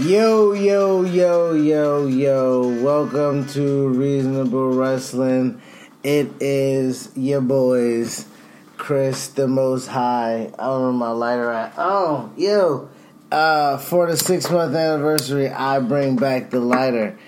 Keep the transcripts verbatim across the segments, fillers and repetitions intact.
Yo, yo, yo, yo, yo. Welcome to Reasonable Wrestling. It is your boys, Chris the Most High. I don't know my lighter at. Oh, yo. Uh, for the six-month anniversary, I bring back the lighter.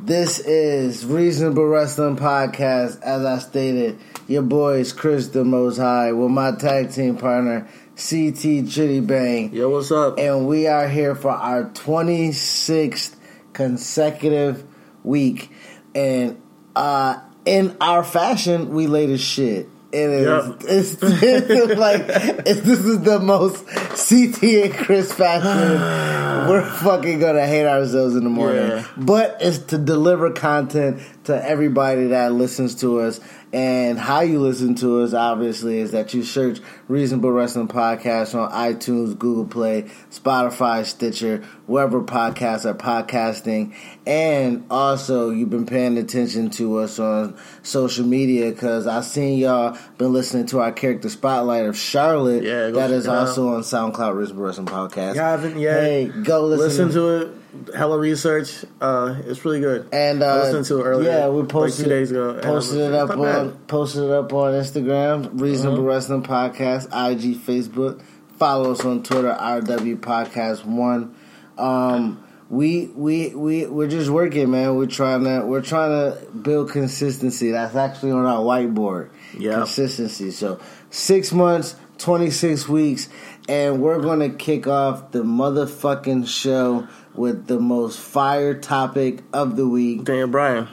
This is Reasonable Wrestling Podcast. As I stated, your boys, Chris the Most High, with my tag team partner, C T Chitty Bang. Yo, what's up? And we are here for our twenty-sixth consecutive week. And uh, in our fashion, we late as shit. It is. Yep. It's, it's like, it's, this is the most C T and Chris fashion. We're fucking gonna hate ourselves in the morning. Yeah. But it's to deliver content to everybody that listens to us. And how you listen to us, obviously, is that you search Reasonable Wrestling Podcast on iTunes, Google Play, Spotify, Stitcher, wherever podcasts are podcasting. And also, you've been paying attention to us on social media, because I seen y'all been listening to our character spotlight of Charlotte. Yeah, that is also on SoundCloud, Reasonable Wrestling Podcast. You haven't yet. Hey, go listen. Listen to it. Hella research. Uh, it's really good. And uh, I listened to it earlier. Yeah, we posted like two days ago. Posted it up on posted it up on Instagram, Reasonable mm-hmm. Wrestling Podcast, I G, Facebook. Follow us on Twitter, R W Podcast One. Um, we we we we're just working, man. We're trying to we're trying to build consistency. That's actually on our whiteboard. Yeah, consistency. So six months, twenty-six weeks, and we're gonna kick off the motherfucking show with the most fire topic of the week. Daniel Bryan.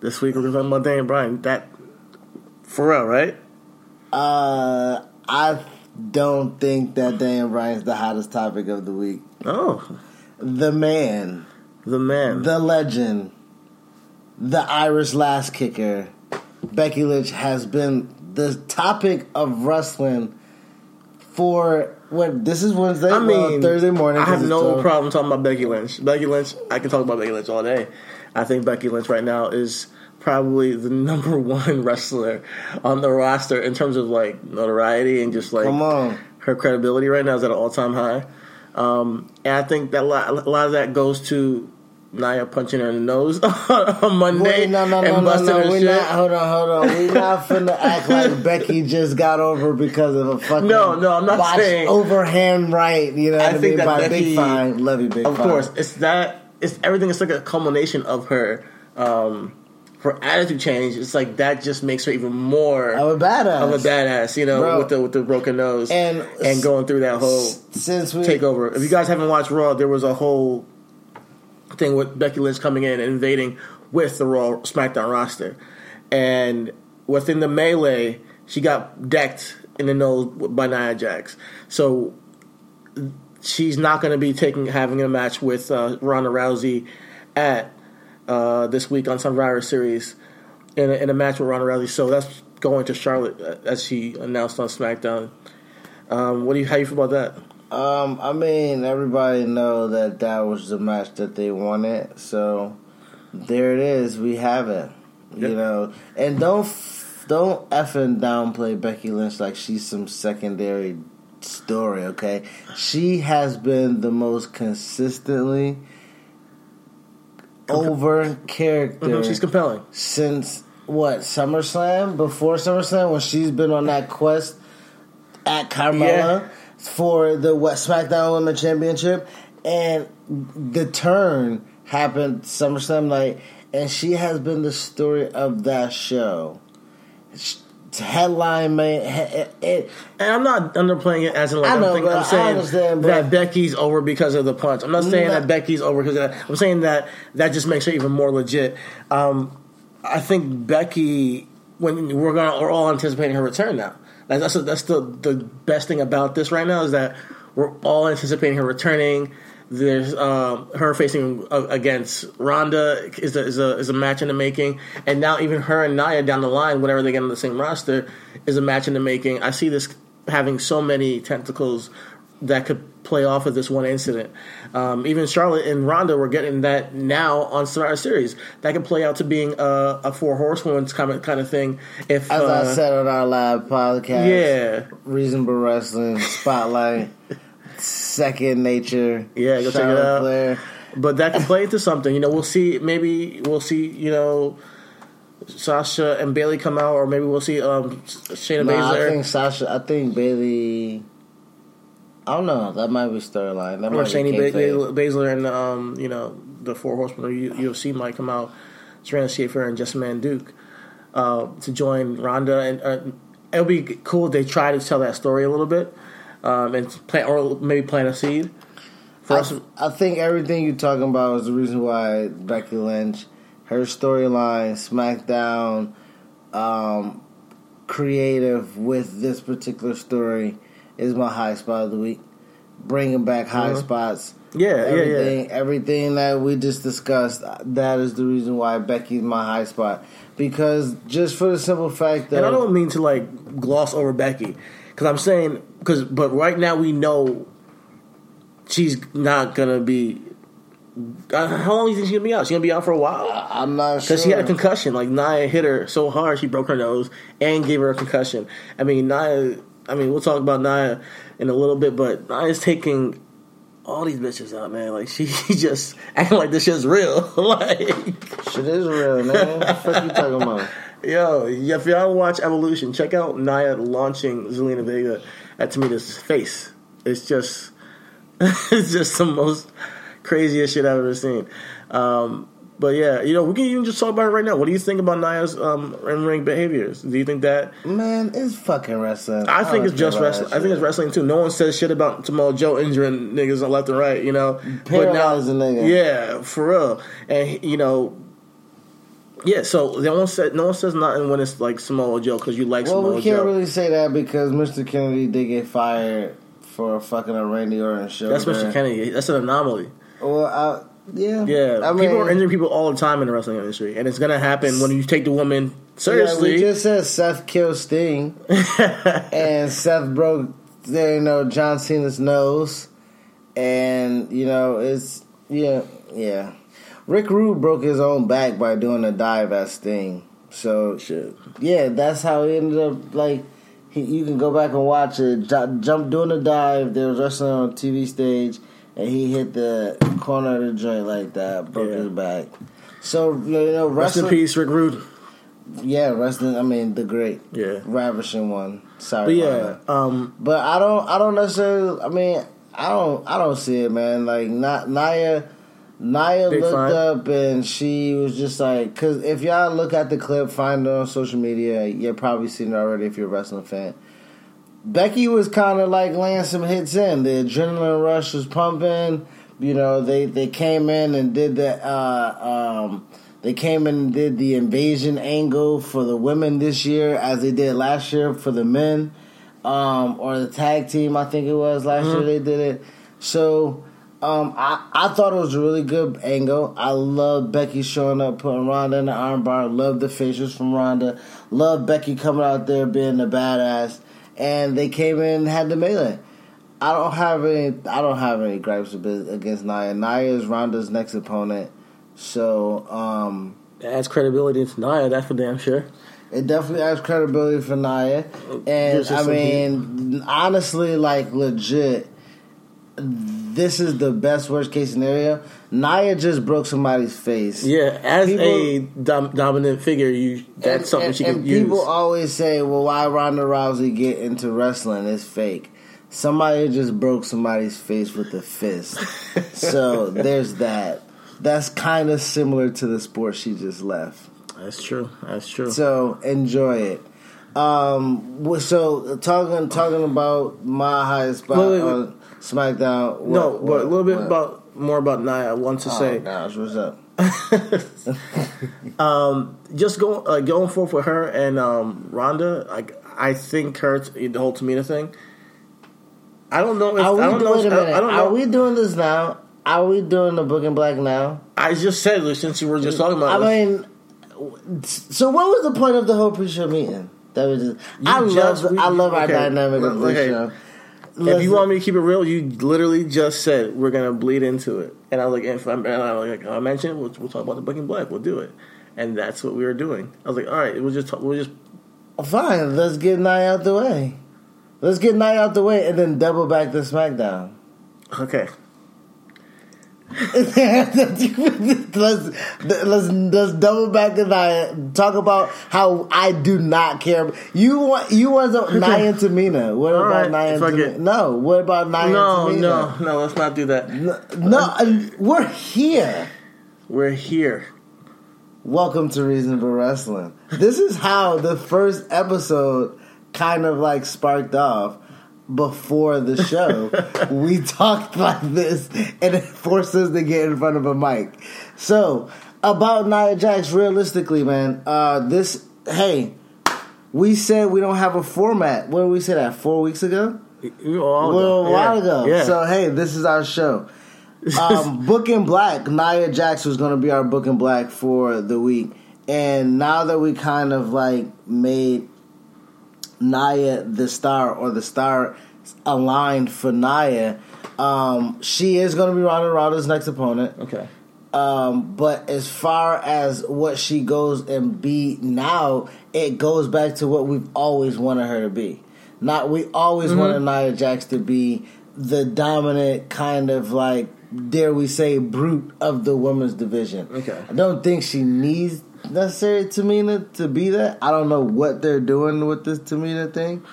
This week we're talking about Daniel Bryan. That, for real, right? Uh, I don't think that Daniel Bryan's the hottest topic of the week. Oh. The man. The man. The legend. The Irish last kicker. Becky Lynch has been the topic of wrestling for... When, this is Wednesday, I mean, well, Thursday morning. I have no twelve problem talking about Becky Lynch. Becky Lynch, I can talk about Becky Lynch all day. I think Becky Lynch right now is probably the number one wrestler on the roster in terms of, like, notoriety and just, like, come on. Her credibility right now is at an all-time high. Um, and I think that a lot, a lot of that goes to Nia punching her in the nose on Monday. Wait, no, no, and no, busting no, no, her we're shit. Not, hold on, hold on. We're not finna act like Becky just got over because of a fucking no, no, I'm not botched saying overhand right. You know, I think mean? That by Becky, Big Fine, love you, Big Fine. Of course, it's that. It's everything. It's like a culmination of her, um, her attitude change. It's like that just makes her even more of a badass. Of a badass, you know, Bro. with the with the broken nose and and going through that whole since we, takeover. If you guys haven't watched Raw, there was a whole thing with Becky Lynch coming in and invading with the Raw SmackDown roster. And within the melee, she got decked in the nose by Nia Jax. So she's not going to be taking having a match with uh, Ronda Rousey at uh, this week on Survivor Series in a, in a match with Ronda Rousey. So that's going to Charlotte, as she announced on SmackDown. Um, what do you how you feel about that? Um, I mean, everybody know that that was the match that they wanted, so there it is. We have it, you yep. know. And don't f- don't effing downplay Becky Lynch like she's some secondary story. Okay, she has been the most consistently over character. Mm-hmm, she's compelling since what SummerSlam? Before SummerSlam, when she's been on that quest at Carmella. Yeah. For the West SmackDown Women's Championship, and the turn happened SummerSlam night, and she has been the story of that show. It's headline, man. It, it, and I'm not underplaying it as in like I know, I'm, thinking, I'm saying I that Becky's over because of the punch. I'm not saying not, that Becky's over because of that. I'm saying that that just makes her even more legit. Um, I think Becky, when we're gonna, we're all anticipating her return now. That's a, that's the the best thing about this right now is that we're all anticipating her returning. There's um, her facing uh, against Ronda is a, is a is a match in the making, and now even her and Nia down the line, whenever they get on the same roster, is a match in the making. I see this having so many tentacles that could play off of this one incident. Um, even Charlotte and Ronda were getting that now on Survivor Series. That could play out to being a, a four horsewomen kind, kind of thing. If As uh, I said on our live podcast, yeah. Reasonable Wrestling, Spotlight, Second Nature, yeah, go Charlotte check it out. Flair. But that can play into something. You know, we'll see. Maybe we'll see, you know, Sasha and Bayley come out, or maybe we'll see um, Shayna nah, Baszler. I think Sasha, I think Bayley. I don't know. That might be storyline. That or might Shayna be Baszler, Baszler and, um, you know, the Four Horsemen or U- UFC might come out. Serena Schaefer and Jessamyn Duke uh, to join Ronda. And uh, it'll be cool if they try to tell that story a little bit um, and plant, or maybe plant a seed. For I, us. I think everything you're talking about is the reason why Becky Lynch, her storyline, SmackDown, um, creative with this particular story is my high spot of the week. Bringing back high mm-hmm. spots. Yeah, everything, yeah, yeah. Everything that we just discussed, that is the reason why Becky's my high spot. Because just for the simple fact that... And I don't mean to, like, gloss over Becky. Because I'm saying... Cause, but right now we know she's not going to be... How long do you think she's going to be out? She's going to be out for a while? I'm not sure. Because she had a concussion. Like, Nia hit her so hard she broke her nose and gave her a concussion. I mean, Nia... I mean, we'll talk about Nia in a little bit, but Nia's taking... all these bitches out, man. Like, she, she just acting like this shit's real. Like, shit is real, man. What the fuck you talking about? Yo, if y'all watch Evolution, check out Nia launching Zelina Vega at Tamina's face. It's just, it's just the most craziest shit I've ever seen. Um, but yeah, you know, we can even just talk about it right now. What do you think about Nia's um, in-ring behaviors? Do you think that... Man, it's fucking wrestling. I think I it's just wrestling. I think it's wrestling, too. No one says shit about Samoa Joe injuring niggas left and right, you know? Paralyzing niggas. Yeah, for real. And, you know... Yeah, so they won't say, no one says nothing when it's like Samoa Joe, because you like well, Samoa Joe. Well, we can't Joe. really say that, because Mister Kennedy did get fired for fucking a Randy Orton show. That's Mister Kennedy. That's an anomaly. Well, I... Yeah, yeah. I mean, people are injuring people all the time in the wrestling industry, and it's gonna happen when you take the woman seriously. Yeah, we just said Seth killed Sting, and Seth broke, you know, John Cena's nose, and you know it's yeah, yeah. Rick Rude broke his own back by doing a dive at Sting. So shit. Yeah, that's how he ended up. Like he, you can go back and watch it. J- jump doing a dive. They was wrestling on a T V stage. And he hit the corner of the joint like that, broke yeah. his back. So, you know, wrestling... Rest in peace, Rick Rude. Yeah, wrestling, I mean, the great. Yeah. Ravishing one. Sorry but about yeah, that. Um, but I don't, I don't necessarily... I mean, I don't I don't see it, man. Like, not, Nia, Nia looked fine. up and she was just like... Because if y'all look at the clip, find it on social media, you're probably seen it already if you're a wrestling fan. Becky was kind of like laying some hits in. The adrenaline rush was pumping. You know, they, they came in and did the uh, um, they came in and did the invasion angle for the women this year, as they did last year for the men, um, or the tag team. I think it was last mm-hmm. year they did it. So um, I I thought it was a really good angle. I love Becky showing up, putting Ronda in the armbar. Love the facials from Ronda. Love Becky coming out there being a badass. And they came in and had the melee. I don't have any. I don't have any gripes against Nia. Nia is Ronda's next opponent, so um, it adds credibility to Nia. That's for damn sure. It definitely adds credibility for Nia. And I mean, deep. honestly, like legit, this is the best worst case scenario. Nia just broke somebody's face. Yeah, as people, a dom- dominant figure, you that's and, something and, she can and use. And people always say, well, why Ronda Rousey get into wrestling? It's fake. Somebody just broke somebody's face with a fist. So there's that. That's kind of similar to the sport she just left. That's true. That's true. So enjoy it. Um, so talking talking about my highest spot wait, wait, wait. on SmackDown. What, no, what, but a little bit what? about... More about Nia. I want to oh, say, gosh, what's up? um, just going uh, going forth with her and um, Ronda. Like I think her t- the whole Tamina thing. I don't know. If, Are we, I don't know. If, I, I don't know. Are we doing this now? Are we doing the Book in Black now? I just said this since you were just talking about. I this. mean, so what was the point of the whole pre-show meeting? That was just. You I just, love. We, I love okay. our dynamic of the okay. show. Listen. If you want me to keep it real, you literally just said we're gonna bleed into it, and I was like, if I'm, and I was like, I mentioned we'll, we'll talk about the Book in Black, we'll do it, and that's what we were doing. I was like, all right, we'll just talk, we'll just fine. Let's get Nia out the way. Let's get Nia out the way, and then double back to SmackDown. Okay. let's, let's let's double back and I talk about how I do not care. You want you was a okay. Nia and Tamina. What All about right, Nia and Tamina? No. What about Nia no, and Tamina? No, no, no. Let's not do that. No, no we're here. We're here. Welcome to Reasonable Wrestling. This is how the first episode kind of like sparked off. Before the show, we talked like this, and it forced us to get in front of a mic. So, about Nia Jax, realistically, man, uh, this, hey, we said we don't have a format. What did we say that, four weeks ago? We a little yeah. while ago. Yeah. So, hey, this is our show. Um, Book in Black, Nia Jax was going to be our Book in Black for the week. And now that we kind of, like, made Nia the star, or the star aligned for Nia, um, she is going to be Ronda Rousey's next opponent. Okay. Um, but as far as what she goes and be now, it goes back to what we've always wanted her to be. Not we always mm-hmm. wanted Nia Jax to be the dominant kind of like, dare we say, brute of the women's division. Okay. I don't think she needs necessary Tamina to be that. I don't know what they're doing with this Tamina thing.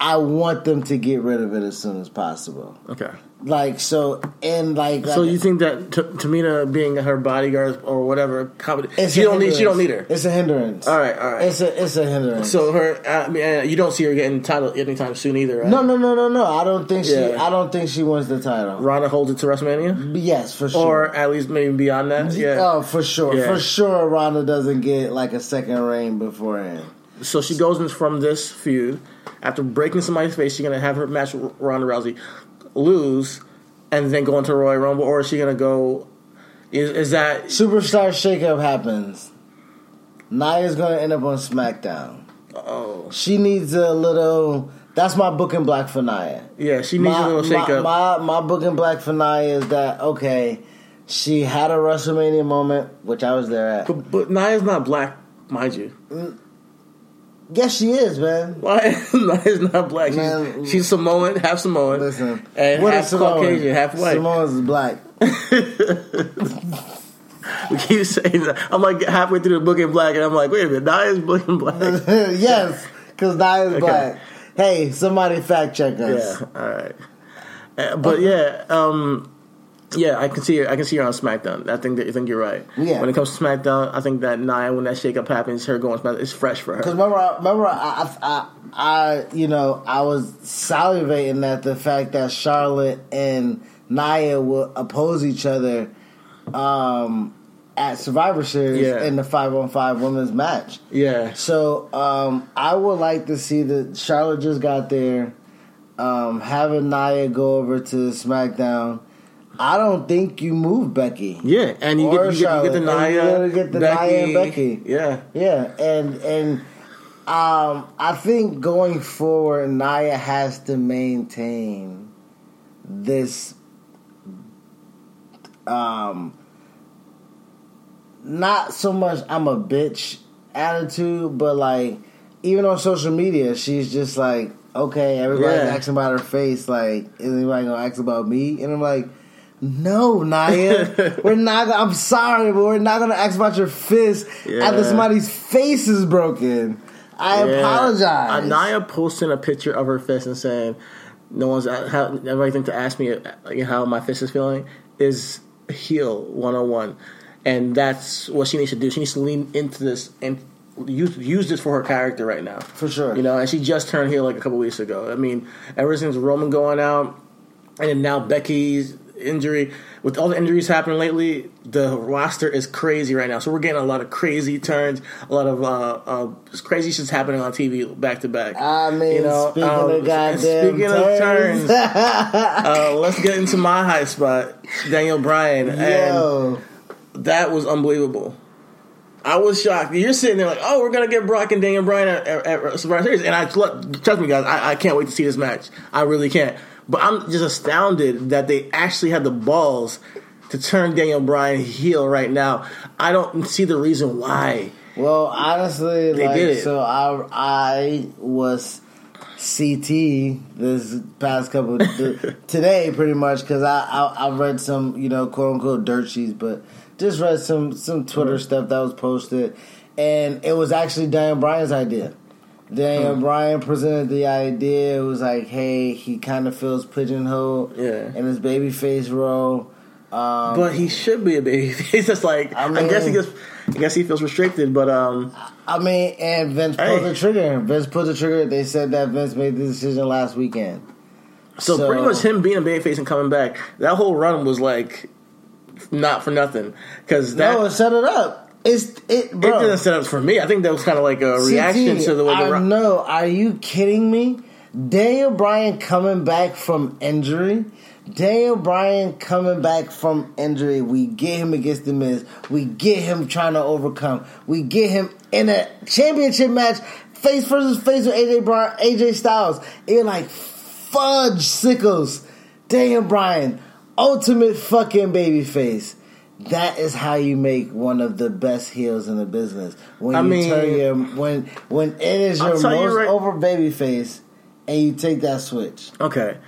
I want them to get rid of it as soon as possible. Okay. Like so, and like. So like, you think that t- Tamina being her bodyguard or whatever, she don't need. She don't need her. It's a hindrance. All right, all right. It's a it's a hindrance. So her, I mean, you don't see her getting the title anytime soon either. Right? No, no, no, no, no. I don't think yeah. she. I don't think she wins the title. Ronda holds it to WrestleMania. Yes, for sure. Or at least maybe beyond that. Yeah. Oh, for sure, yeah. for sure. Ronda doesn't get like a second reign beforehand. So she goes from this feud. After breaking somebody's face, she's going to have her match with Ronda Rousey, lose, and then go into Royal Rumble? Or is she going to go... Is, is that... Superstar shakeup happens. Nia's going to end up on SmackDown. Oh. She needs a little... That's my Book in Black for Nia. Yeah, she needs my, a little shakeup. My, my, my Book in Black for Nia is that, okay, she had a WrestleMania moment, which I was there at. But, but Nia's not black, mind you. Mm. Yes, she is, man. Why? Nia's not black. Man, she's, she's Samoan, half Samoan. Listen, and what half is Samoan? Caucasian, half white. Samoans is black. We keep saying that. I'm like halfway through the Book in Black, and I'm like, wait a minute, Nia's Book in Black. Yes, because Nia's okay. black. Hey, somebody fact check us. Yeah, all right. Uh, but yeah, um, yeah, I can see her. I can see her on SmackDown. I think that you think you're right. Yeah. When it comes to SmackDown, I think that Nia, when that shakeup happens, her going SmackDown is fresh for her. Because remember, I, remember, I, I, I, you know, I was salivating at the fact that Charlotte and Nia will oppose each other um, at Survivor Series yeah. in the five on five women's match. Yeah. So um, I would like to see that Charlotte just got there, um, having Nia go over to SmackDown. I don't think you move Becky. Yeah, and you, get, you, get, you get the Nia, and get the Becky. Nia and Becky. Yeah, yeah, and and um, I think going forward, Nia has to maintain this um, not so much "I'm a bitch" attitude, but like even on social media, she's just like, okay, everybody's yeah. asking about her face. Like, is anybody gonna ask about me? And I'm like, no, Nia. We're not. I'm sorry, but we're not gonna ask about your fist yeah. after somebody's face is broken. I yeah. apologize. Nia posting a picture of her fist and saying, "No one's everything to ask me how my fist is feeling." Is heel one oh one, and that's what she needs to do. She needs to lean into this and use use this for her character right now, for sure. You know, and she just turned heel like a couple weeks ago. I mean, ever since Roman going out, and now Becky's injury, with all the injuries happening lately, the roster is crazy right now. So we're getting a lot of crazy turns, a lot of uh, uh, crazy shit's happening on T V back to back. I mean, you know, speaking um, of goddamn speaking turns, of turns uh, let's get into my high spot, Daniel Bryan, Yo. and that was unbelievable. I was shocked. You're sitting there like, oh, we're gonna get Brock and Daniel Bryan at, at, at Survivor Series, and I trust me, guys, I, I can't wait to see this match. I really can't. But I'm just astounded that they actually had the balls to turn Daniel Bryan heel right now. I don't see the reason why. Well, honestly, they like, did it. So I, I was C T this past couple of th- today, pretty much, because I, I I read some, you know, quote unquote dirt sheets, but just read some some Twitter mm-hmm. stuff that was posted, and it was actually Daniel Bryan's idea. Daniel mm-hmm. Bryan presented the idea. It was like, hey, he kind of feels pigeonholed yeah. in his babyface role. Um, but he should be a baby. He's just like, I, mean, I guess he gets, I guess he feels restricted. But um, I mean, and Vince hey. pulled the trigger. Vince pulled the trigger. They said that Vince made the decision last weekend. So, so pretty much him being a babyface and coming back, that whole run was like not for nothing. Because no, it set it up. It's it. Bro, it didn't set up for me. I think that was kind of like a reaction C T, to the way. I know. Are you kidding me? Daniel Bryan coming back from injury. Daniel Bryan coming back from injury. We get him against The Miz. We get him trying to overcome. We get him in a championship match, face versus face with A J Bryan, A J Styles. You're like, fudge sickles. Daniel Bryan, ultimate fucking babyface. That is how you make one of the best heels in the business. When I you mean, turn your when when it is your most you right- over babyface, and you take that switch. Okay.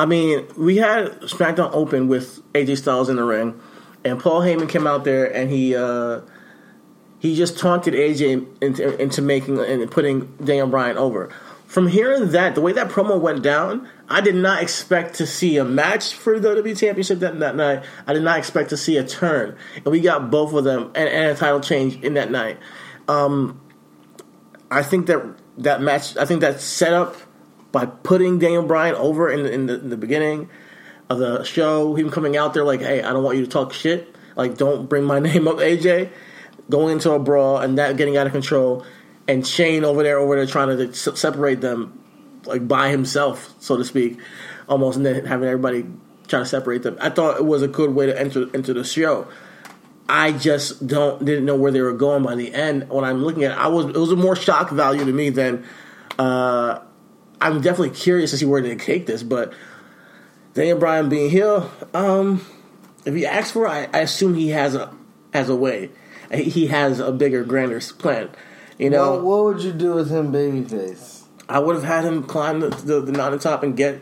I mean, we had SmackDown open with A J Styles in the ring, and Paul Heyman came out there and he uh, he just taunted A J into, into making and putting Daniel Bryan over. From hearing that, the way that promo went down, I did not expect to see a match for the W W E Championship that, that night. I did not expect to see a turn, and we got both of them and, and a title change in that night. Um, I think that that match, I think that setup. By putting Daniel Bryan over in the, in, the, in the beginning of the show, him coming out there like, hey, I don't want you to talk shit. Like, don't bring my name up, A J. Going into a brawl and that getting out of control. And Shane over there, over there trying to separate them, like, by himself, so to speak. Almost, and then having everybody try to separate them. I thought it was a good way to enter into the show. I just don't didn't know where they were going by the end. When I'm looking at it, I was, it was a more shock value to me than... Uh, I'm definitely curious to see where they take this, but Daniel Bryan being heel, um, if he asks for it, I, I assume he has a has a way. He has a bigger, grander plan. You know, well, what would you do with him, babyface? I would have had him climb the, the, the mountain top and get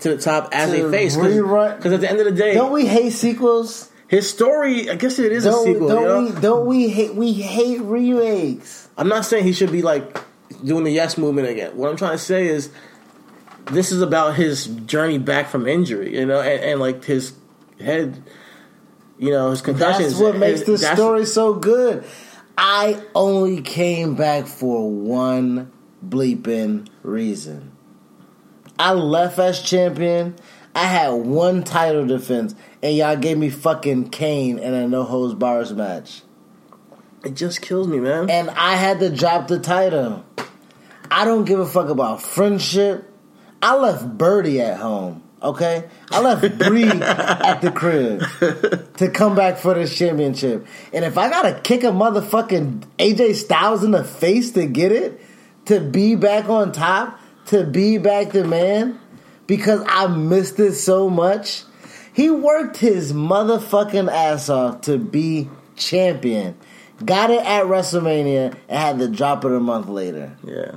to the top as to a face, because at the end of the day, don't we hate sequels? His story, I guess it is don't, a sequel. Don't, you know? we, don't we hate we hate remakes? I'm not saying he should be like. Doing the yes movement again. What I'm trying to say is, this is about his journey back from injury, you know, and, and like his head, you know, his concussions. That's what makes and, this story so good. I only came back for one bleeping reason. I left as champion. I had one title defense, and y'all gave me fucking Kane in a no holds bars match. It just kills me, man. And I had to drop the title. I don't give a fuck about friendship. I left Birdie at home, okay? I left Bree at the crib to come back for this championship. And if I gotta kick a motherfucking A J Styles in the face to get it, to be back on top, to be back the man, because I missed it so much, he worked his motherfucking ass off to be champion. Got it at WrestleMania and had to drop it a month later. Yeah.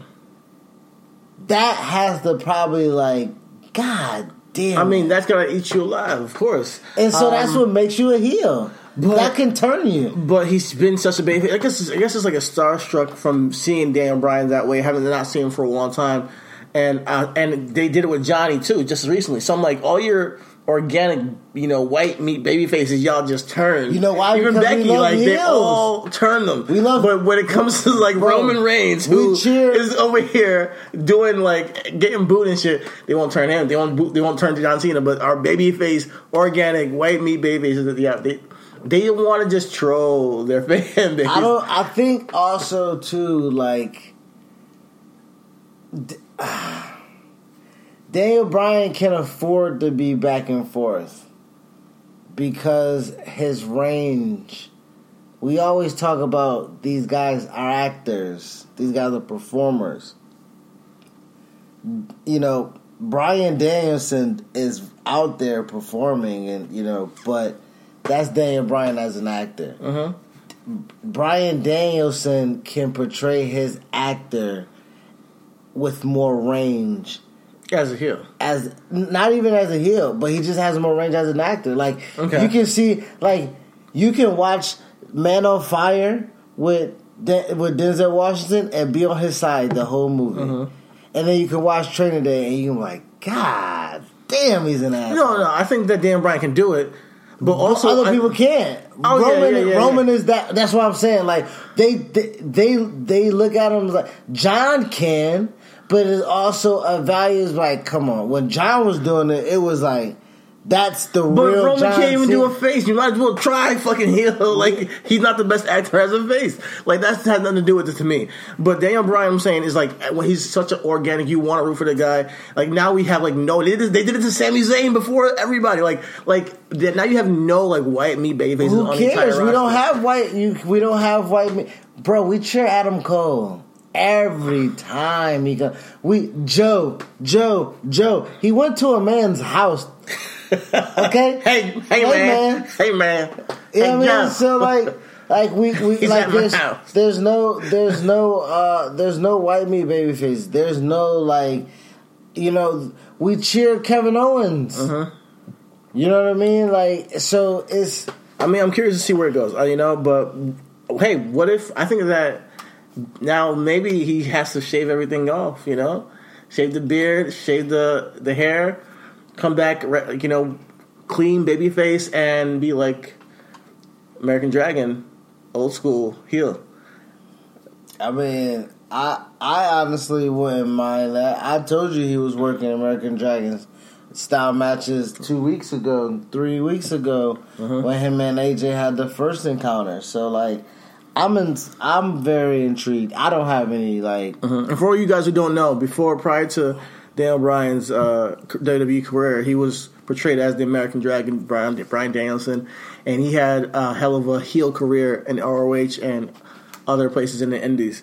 That has to probably, like, God damn. I mean, that's going to eat you alive, of course. And so um, that's what makes you a heel. But, that can turn you. But he's been such a baby. I guess, I guess it's like a starstruck from seeing Daniel Bryan that way, having not seen him for a long time. And uh, and they did it with Johnny, too, just recently. So I'm like, all your organic, you know, white meat baby faces, y'all just turn. You know why? Even because Becky, we love like heels. They all turn them. We love, but when it comes to like bro, Roman Reigns, who cheer. is over here doing like getting booed and shit, they won't turn him. They won't. Boot, they won't turn to John Cena. But our baby face, organic white meat baby faces that yeah, they they want to just troll their fan base. I don't. I think also too like. D- Daniel Bryan can afford to be back and forth because his range. We always talk about these guys are actors. These guys are performers. You know, Bryan Danielson is out there performing, and you know, but that's Daniel Bryan as an actor. Uh-huh. Bryan Danielson can portray his actor with more range. As a heel. As not even as a heel, but he just has more range as an actor. Like, okay. You can see, like, you can watch Man on Fire with De- with Denzel Washington and be on his side the whole movie. Mm-hmm. And then you can watch Training Day and you can be like, God damn, he's an asshole. No, no, I think that Dan Bryan can do it. But also other I, people can't. Oh, Roman, yeah, yeah, yeah, Roman yeah. is that. That's what I'm saying. Like they, they, they, they look at him like John can, but it's also a value. Is like, come on, when John was doing it, it was like that's the but real. But Roman John can't even Cena. Do a face. You might as well try fucking heel. Like he's not the best actor as a face. Like that has nothing to do with it to me. But Daniel Bryan, I'm saying, is like well, he's such an organic. You want to root for the guy. Like now we have like no. They did, this, they did it to Sami Zayn before everybody. Like like. Now you have no like white meat baby faces. Who cares? We don't have white. You, we don't have white meat, bro. We cheer Adam Cole every time he go. We Joe, Joe, Joe. He went to a man's house. Okay. hey, hey, hey man. man. Hey man. You know what I mean? So like, like we, we like there's, there's no, there's no, uh, there's no white meat baby faces. There's no like, you know, we cheer Kevin Owens. Uh-huh. You know what I mean? Like, so it's... I mean, I'm curious to see where it goes, you know? But, hey, what if... I think that now maybe he has to shave everything off, you know? Shave the beard, shave the, the hair, come back, you know, clean baby face, and be like American Dragon, old school heel. I mean, I, I honestly wouldn't mind that. I told you he was working American Dragons. Style matches two weeks ago, three weeks ago, uh-huh. when him and A J had the first encounter. So like, I'm in, I'm very intrigued. I don't have any like. Uh-huh. And for all you guys who don't know, before prior to Daniel Bryan's uh, W W E career, he was portrayed as the American Dragon, Bryan, Bryan Danielson, and he had a hell of a heel career in R O H and other places in the Indies.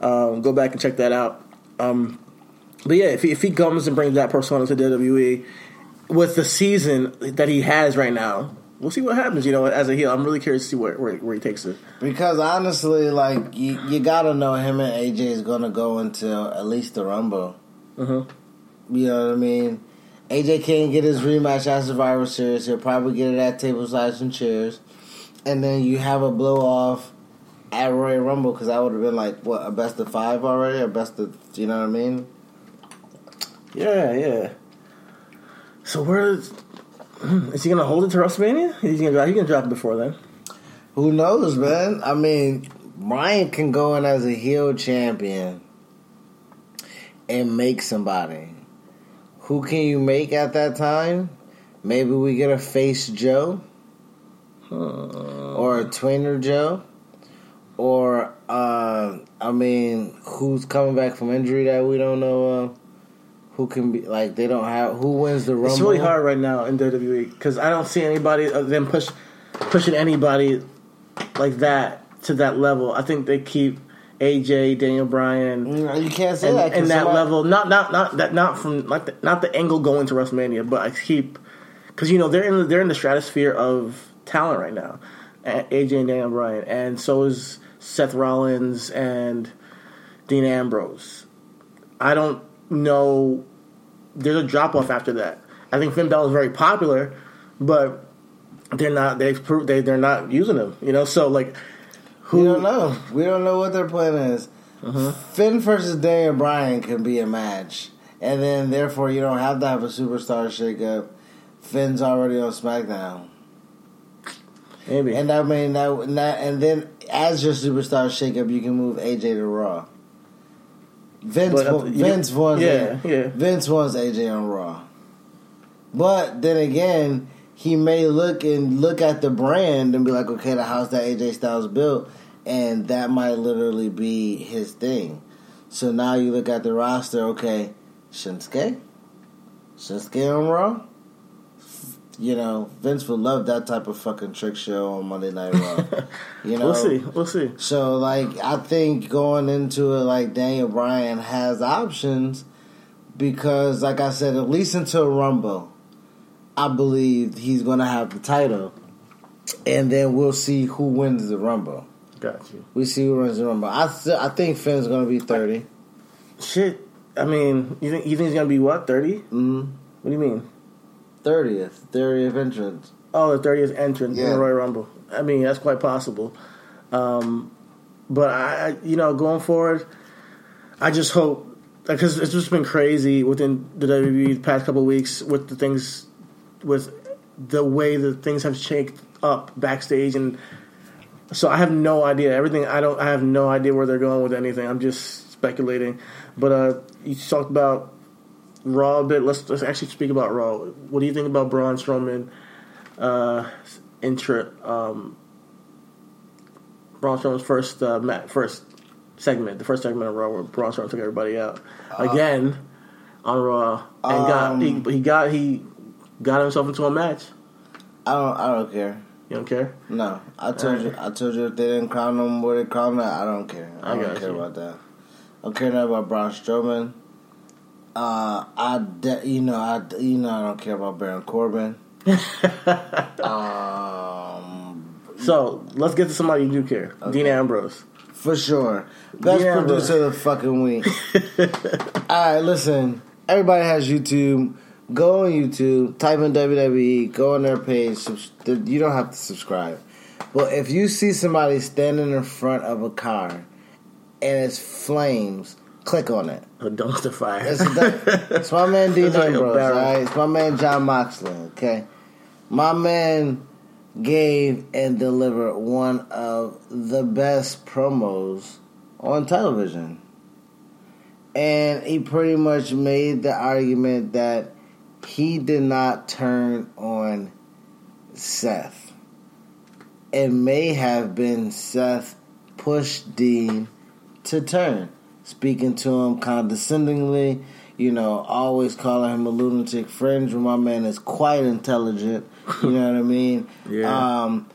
Um, go back and check that out. Um, But yeah, if he, if he comes and brings that persona to W W E with the season that he has right now, we'll see what happens, you know, as a heel. I'm really curious to see where, where, where he takes it. Because honestly, like, you, you got to know him and A J is going to go until at least the Rumble. Mm-hmm. You know what I mean? A J can't get his rematch at Survivor Series. He'll probably get it at Table Sides and Chairs. And then you have a blow-off at Royal Rumble because that would have been, like, what, a best of five already? A best of, you know what I mean? Yeah, yeah. So where is, is he gonna hold it to WrestleMania? He's gonna drop. He can drop it before then. Who knows, man? I mean, Bryan can go in as a heel champion and make somebody. Who can you make at that time? Maybe we get a face Joe, huh. or a tweener Joe, or uh, I mean, who's coming back from injury that we don't know of. Who can be, like, they don't have, who wins the Rumble? It's really hard right now in W W E, because I don't see anybody, other than push, pushing anybody like that to that level. I think they keep A J, Daniel Bryan. You can't say and, that. And that somebody... level, not not not that not from, not the, not the angle going to WrestleMania, but I keep, because, you know, they're in, they're in the stratosphere of talent right now. A J and Daniel Bryan, and so is Seth Rollins and Dean Ambrose. I don't No, there's a drop off after that. I think Finn Balor is very popular, but they're not. They've proved they they're not using him. You know, so like, who we don't know? We don't know what their plan is. Uh-huh. Finn versus Daniel Bryan can be a match, and then therefore you don't have to have a superstar shakeup. Finn's already on SmackDown. Maybe, and I mean that, that, and then as your superstar shakeup, you can move A J to Raw. Vince, but, uh, Vince yeah, wants yeah, yeah. Vince wants A J on Raw, but then again, he may look and look at the brand and be like, okay, the house that A J Styles built, and that might literally be his thing. So now you look at the roster, okay, Shinsuke, Shinsuke on Raw. You know, Vince would love that type of fucking trick show on Monday Night Raw. You know, we'll see, we'll see. So, like, I think going into it, like Daniel Bryan has options because, like I said, at least until Rumble, I believe he's going to have the title, and then we'll see who wins the Rumble. Got you. We see who wins the Rumble. I th- I think Finn's going to be thirty. Shit, I mean, you think you think he's gonna be what, thirty? Mm. What do you mean? Thirtieth, thirtieth entrance. Oh, the thirtieth entrance yeah. in the Royal Rumble. I mean, that's quite possible. Um, but I, you know, going forward, I just hope, because it's just been crazy within the W W E the past couple of weeks with the things, with the way that things have shaked up backstage, and so I have no idea. Everything I don't, I have no idea where they're going with anything. I'm just speculating. But uh, you talked about Raw a bit. Let's let's actually speak about Raw. What do you think about Braun Strowman? Uh, intro, um, Braun Strowman's first uh, mat, first segment, the first segment of Raw where Braun Strowman took everybody out uh, again on Raw, and um, got he, he got he got himself into a match. I don't I don't care. You don't care? No, I told right. you I told you if they didn't crown him, where they crown him, I don't care. I, I don't care you. about that. I don't care nothing about Braun Strowman. Uh, I de- you know I you know I don't care about Baron Corbin. um, so let's get to somebody you do care. Okay. Dean Ambrose, for sure. Best Dean producer Ambrose. Of the fucking week. Alright, listen, everybody has YouTube. Go on YouTube, type in W W E, go on their page. You don't have to subscribe, but if you see somebody standing in front of a car and it's flames, click on it. A dumpster fire. It's, a dun- it's my man Dean it's Ambrose, like alright. It's my man John Moxley, okay. My man gave and delivered one of the best promos on television. And he pretty much made the argument that he did not turn on Seth. It may have been Seth pushed Dean to turn. Speaking to him condescendingly, you know, always calling him a lunatic fringe when my man is quite intelligent. You know what I mean? Yeah. Um,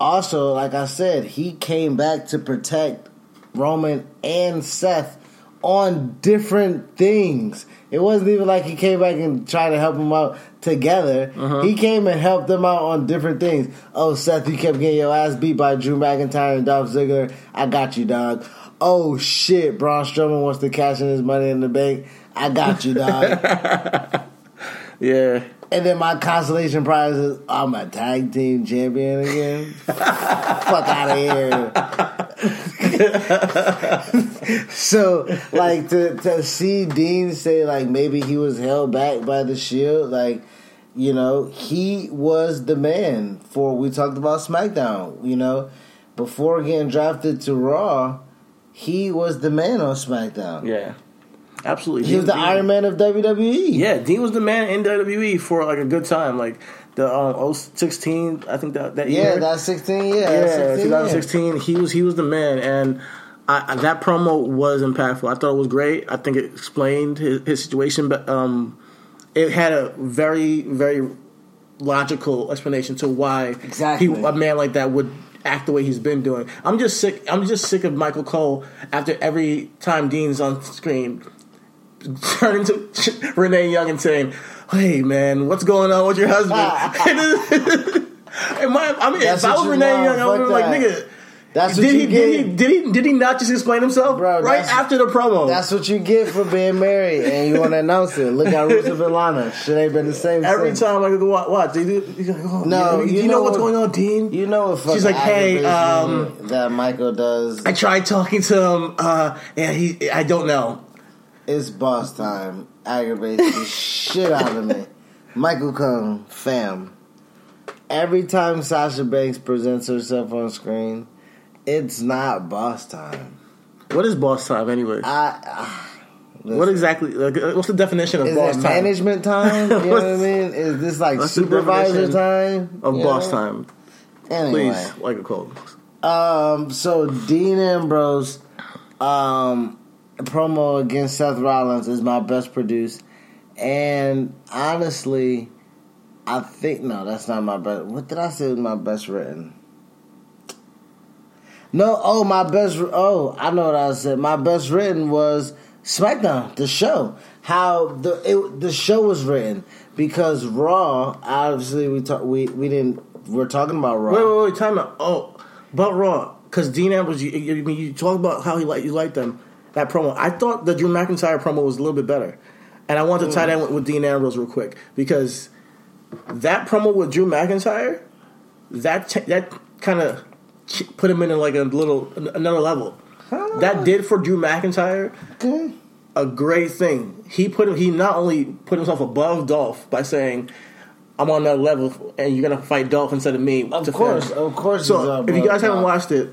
also, like I said, he came back to protect Roman and Seth on different things. It wasn't even like he came back and tried to help them out together. Uh-huh. He came and helped them out on different things. Oh, Seth, you kept getting your ass beat by Drew McIntyre and Dolph Ziggler. I got you, dog. Oh, shit, Braun Strowman wants to cash in his money in the bank. I got you, dog. Yeah. And then my consolation prize is I'm a tag team champion again. Fuck out of here. So, like, to, to see Dean say, like, maybe he was held back by the Shield, like, you know, he was the man for, we talked about SmackDown, you know, before getting drafted to Raw, he was the man on SmackDown. Yeah. Absolutely. He Dean, was the Dean. Iron Man of W W E. Yeah, Dean was the man in W W E for like a good time. Like the um, sixteen, I think that that year. Yeah, that sixteen, yeah. Yeah, sixteen, twenty sixteen, yeah. he was he was the man, and I, I, that promo was impactful. I thought it was great. I think it explained his, his situation, but um, it had a very, very logical explanation to why exactly. he, a man like that would act the way he's been doing. I'm just sick I'm just sick of Michael Cole after every time Dean's on screen turning to Renee Young and saying, "Hey man, what's going on with your husband?" And my, I mean, that's if I was Renee want, Young, I would be like, "Nigga, that's what did you he get. Did he did he did he not just explain himself bro, right after the promo?" That's what you get for being married and you want to announce it. Look at Rusev and Lana. Shit ain't been the same. Every since. time I go watch, watch they do. Like, oh, no, man, you, you know, know what's what, going on, Dean. You know what? She's like, "Hey, um, that Michael does." I tried talking to him, uh, and he. I don't know. It's boss time. Aggravates the shit out of me. Michael Cole, fam. Every time Sasha Banks presents herself on screen, it's not boss time. What is boss time, anyway? I. Uh, what exactly? Like, what's the definition of is boss time? Is it management time? You know what I mean? Is this like supervisor time? Of boss time. Anyway. Please, like a quote. Um. So Dean Ambrose. Um. Promo against Seth Rollins is my best produced, and honestly, I think no, that's not my best. What did I say was my best written? No, oh my best. Oh, I know what I said. My best written was SmackDown, the show. How the it, the show was written because Raw. Obviously, we talk, we we didn't. We're talking about Raw. Wait, wait, wait. Time out. Oh, but Raw because Dean Ambrose. You, you, you talk about how he like you like them. that promo. I thought the Drew McIntyre promo was a little bit better. And I want to tie that with, with Dean Ambrose real quick, because that promo with Drew McIntyre, that t- that kind of put him in like a little another level. Huh. That did for Drew McIntyre okay. a great thing. He put him, he not only put himself above Dolph by saying, "I'm on that level, and you're gonna fight Dolph instead of me." Of course, finish. of course. So if you guys haven't watched it,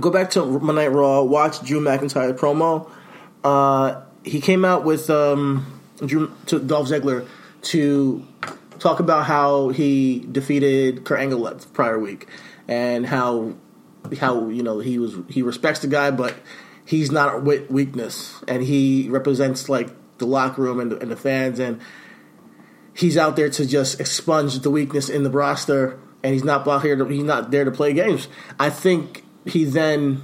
go back to Monday Night Raw, watch Drew McIntyre promo. Uh, he came out with um, Drew, to Dolph Ziggler to talk about how he defeated Kurt Angle the prior week, and how how you know he was he respects the guy, but he's not with weakness, and he represents like the locker room and the, and the fans, and he's out there to just expunge the weakness in the roster, and he's not out here to, he's not there to play games. I think he then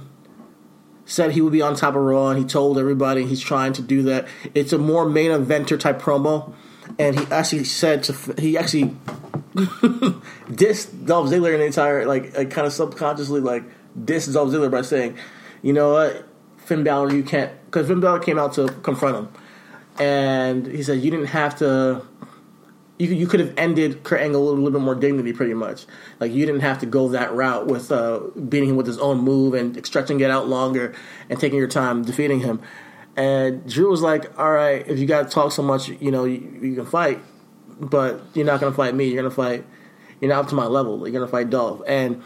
said he would be on top of Raw, and he told everybody he's trying to do that. It's a more main eventer type promo, and he actually said to, he actually dissed Dolph Ziggler in the entire like, like kind of subconsciously like dissed Dolph Ziggler by saying, you know what, Finn Balor, you can't, because Finn Balor came out to confront him, and he said you didn't have to. You, you could have ended Kurt Angle a little, little bit more dignity, pretty much. Like, you didn't have to go that route with uh, beating him with his own move and stretching it out longer and taking your time defeating him. And Drew was like, all right, if you got to talk so much, you know, you, you can fight, but you're not going to fight me. You're going to fight, you're not up to my level. You're going to fight Dolph. And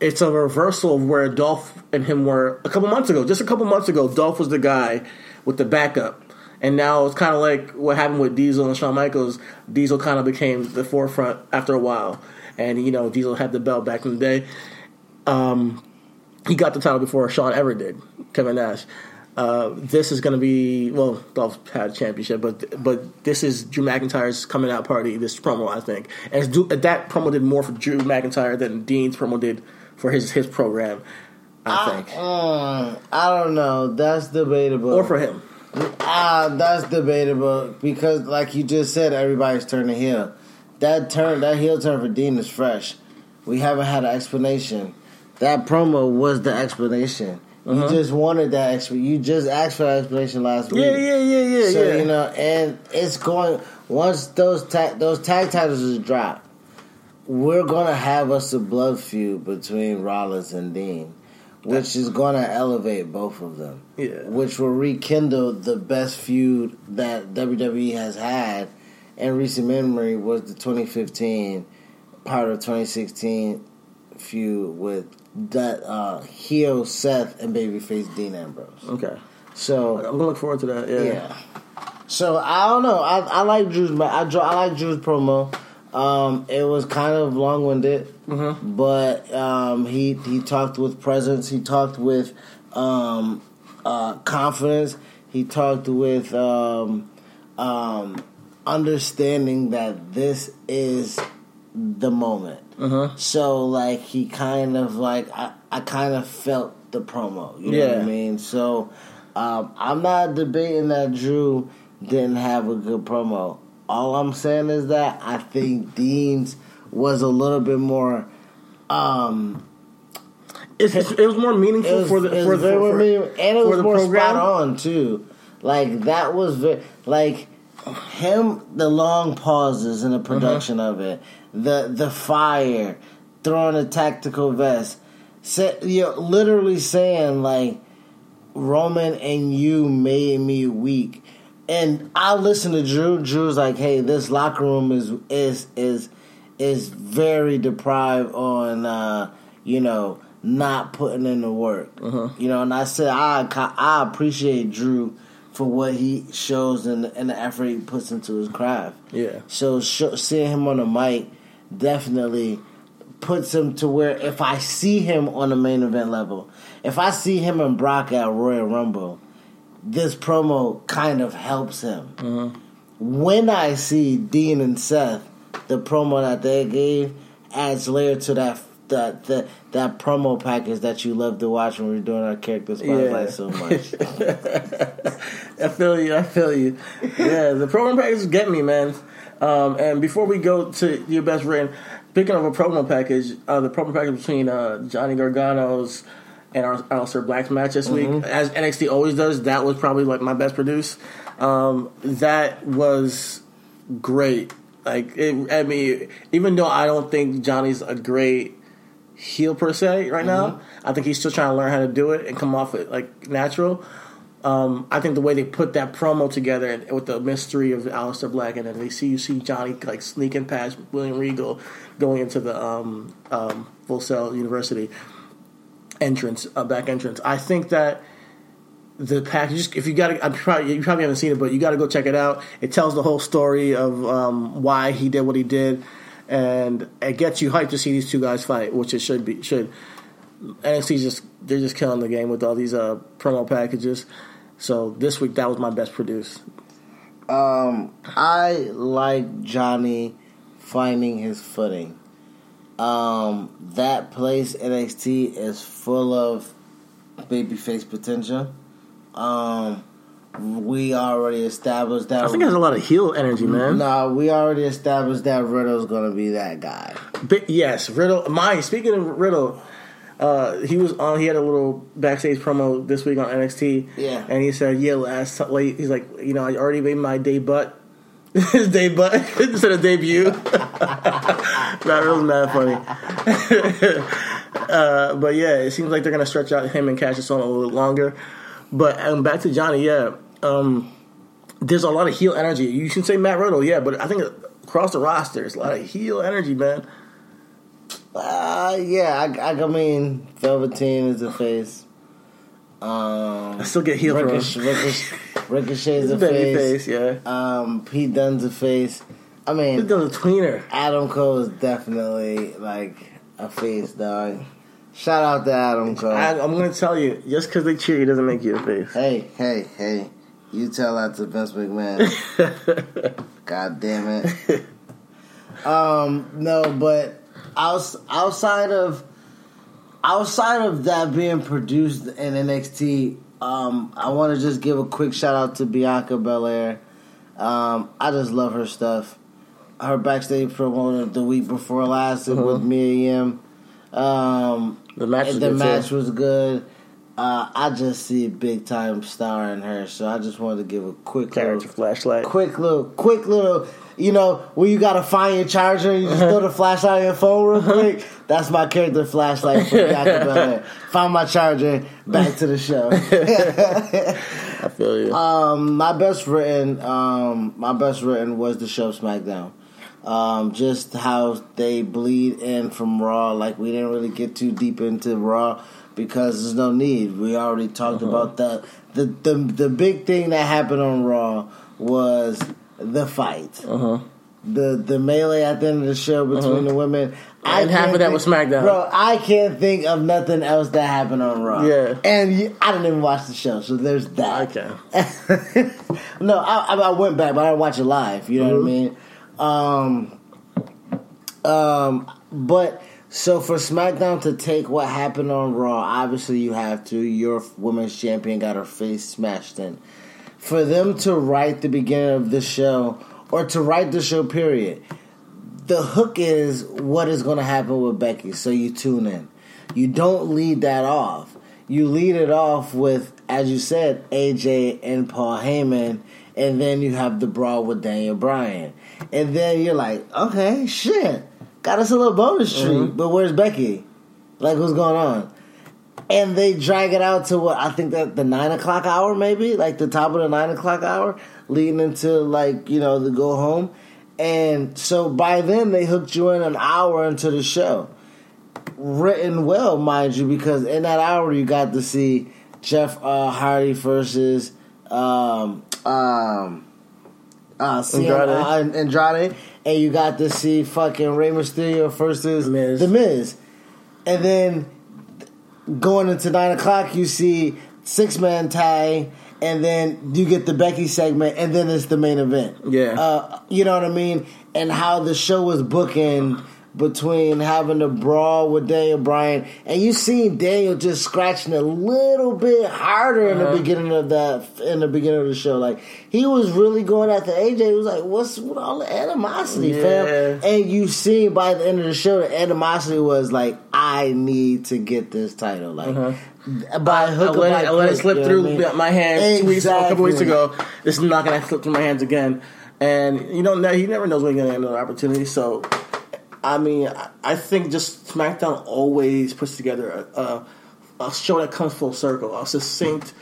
it's a reversal of where Dolph and him were a couple months ago. Just a couple months ago, Dolph was the guy with the backup. And now it's kind of like what happened with Diesel and Shawn Michaels. Diesel kind of became the forefront after a while. And, you know, Diesel had the belt back in the day. Um, he got the title before Shawn ever did, Kevin Nash. Uh, this is going to be, well, Dolph had a championship, but but this is Drew McIntyre's coming out party, this promo, I think. And that promo did more for Drew McIntyre than Dean's promo did for his, his program, I, I think. Uh, I don't know. That's debatable. Or for him. Ah, that's debatable because, like you just said, everybody's turning heel. That turn, that heel turn for Dean is fresh. We haven't had an explanation. That promo was the explanation. Mm-hmm. You just wanted that explanation. You just asked for that explanation last week. Yeah, yeah, yeah, yeah. So yeah. you know, and it's going once those ta- those tag titles is dropped, we're gonna have us a blood feud between Rollins and Dean. Which is going to elevate both of them. Yeah. Which will rekindle the best feud that W W E has had in recent memory, was the twenty fifteen, part of twenty sixteen feud with that uh, heel Seth and babyface Dean Ambrose. Okay. So I'm going to look forward to that. Yeah. yeah. So I don't know. I, I like Drew's I, I like Drew's promo. Um, it was kind of long-winded, mm-hmm. but um, he he talked with presence. He talked with um, uh, confidence. He talked with um, um, understanding that this is the moment. Mm-hmm. So, like, he kind of, like, I, I kind of felt the promo. You yeah. know what I mean? So, um, I'm not debating that Drew didn't have a good promo. All I'm saying is that I think Dean's was a little bit more. Um, it's, it's, it was more meaningful was, for the for the for, meaning, and it was more program. Spot on too. Like that was very, like him. The long pauses in the production mm-hmm. of it, the the fire, throwing a tactical vest, say, you know, literally saying like Roman and you made me weak. And I listened to Drew. Drew's like, "Hey, this locker room is is is is very deprived on uh, you know not putting in the work, uh-huh. you know." And I said, "I I appreciate Drew for what he shows and and the effort he puts into his craft." Yeah. So sh- seeing him on the mic definitely puts him to where if I see him on the main event level, if I see him and Brock at Royal Rumble. This promo kind of helps him. Mm-hmm. When I see Dean and Seth, the promo that they gave adds layer to that that that, that promo package that you love to watch when we're doing our character spotlight yeah. so much. I feel you. I feel you. Yeah, the promo package get me, man. Um, and before we go to your best friend, speaking of a promo package, uh, the promo package between uh, Johnny Gargano's and Aleister Black's match this mm-hmm. week, as N X T always does. That was probably like my best produced. Um, that was great. Like, it, I mean, even though I don't think Johnny's a great heel per se right mm-hmm. now, I think he's still trying to learn how to do it and come off it like natural. Um, I think the way they put that promo together and, with the mystery of Aleister Black, and then they see you see Johnny like sneaking past William Regal going into the um, um, Full Sail University entrance, uh, back entrance. I think that the package, if you got, I probably you probably haven't seen it, but you got to go check it out. It tells the whole story of um, why he did what he did, and it gets you hyped to see these two guys fight, which it should be should. N X T's just they're just killing the game with all these uh, promo packages. So this week, that was my best produce. Um, I like Johnny finding his footing. Um, that place, N X T, is full of babyface potential. Um, we already established that. I think there's a lot of heel energy, man. No, we already established that Riddle's going to be that guy. But yes, Riddle. My speaking of Riddle. Uh, he was on. He had a little backstage promo this week on N X T. Yeah, and he said, "Yeah, last t- late." He's like, "You know, I already made my debut." His debut instead of debut. That was mad funny. uh, but yeah, it seems like they're gonna stretch out him and Cassius on a little longer. But um, back to Johnny. Yeah, um, there's a lot of heel energy. You should say Matt Riddle. Yeah, but I think across the roster, there's a lot of heel energy, man. Uh, yeah, I, I, I mean, Velveteen is the face. Um, I still get heel from Ricochet, Ricochet, Ricochet's the face. face. Yeah. Um, Pete Dunne's a face. I mean, Pete Dunne's a tweener. Adam Cole is definitely like a face, dog. Shout out to Adam Cole. I, I'm gonna tell you, just because they cheer you doesn't make you a face. Hey, hey, hey! You tell that to Vince McMahon. God damn it. um, no, but. Outside of outside of that being produced in N X T, um, I want to just give a quick shout out to Bianca Belair. Um, I just love her stuff. Her backstage promo the week before last mm-hmm. with Mia Yim. Um, the match was the good. Match was good. Uh, I just see a big time star in her, so I just wanted to give a quick character little, flashlight, quick little, quick little. You know, when you gotta find your charger and you just throw the flashlight on your phone real quick. That's my character flashlight for Bianca Belair. Find my charger, back to the show. I feel you. Um, my best written, um, my best written was the show SmackDown. Um, just how they bleed in from Raw. Like, we didn't really get too deep into Raw because there's no need. We already talked uh-huh. about the the, the the big thing that happened on Raw was the fight, uh-huh. the the melee at the end of the show between uh-huh. the women. I and half of that was SmackDown. Bro, I can't think of nothing else that happened on Raw. Yeah, and you, I didn't even watch the show, so there's that. Okay. No, I, I went back, but I didn't watch it live. You know mm-hmm. what I mean? Um, um, but so for SmackDown to take what happened on Raw, obviously you have to. Your women's champion got her face smashed in. For them to write the beginning of the show, or to write the show period, the hook is what is going to happen with Becky, so you tune in. You don't lead that off. You lead it off with, as you said, A J and Paul Heyman, and then you have the brawl with Daniel Bryan. And then you're like, okay, shit, got us a little bonus treat, mm-hmm. but where's Becky? Like, what's going on? And they drag it out to what I think that the nine o'clock hour, maybe like the top of the nine o'clock hour, leading into like you know the go home, and so by then they hooked you in an hour into the show, written well, mind you, because in that hour you got to see Jeff uh, Hardy versus um, um, uh, Andrade. Andrade, and you got to see fucking Rey Mysterio versus Miz. The Miz, and then. Going into nine o'clock, you see six-man tie, and then you get the Becky segment, and then it's the main event. Yeah. Uh, you know what I mean? And how the show was booking between having a brawl with Daniel Bryan, and you see Daniel just scratching a little bit harder in uh-huh. the beginning of that, in the beginning of the show. Like, he was really going after A J. He was like, what's with all the animosity, yeah. fam? And you see by the end of the show, the animosity was like, I need to get this title. Like, uh-huh. By hook I let, by it, I let it slip through I mean? my hands exactly. weeks, a couple weeks ago. It's not going to slip through my hands again. And, you know, he never knows when he's going to get another opportunity. So, I mean, I think just SmackDown always puts together a, a, a show that comes full circle. A succinct,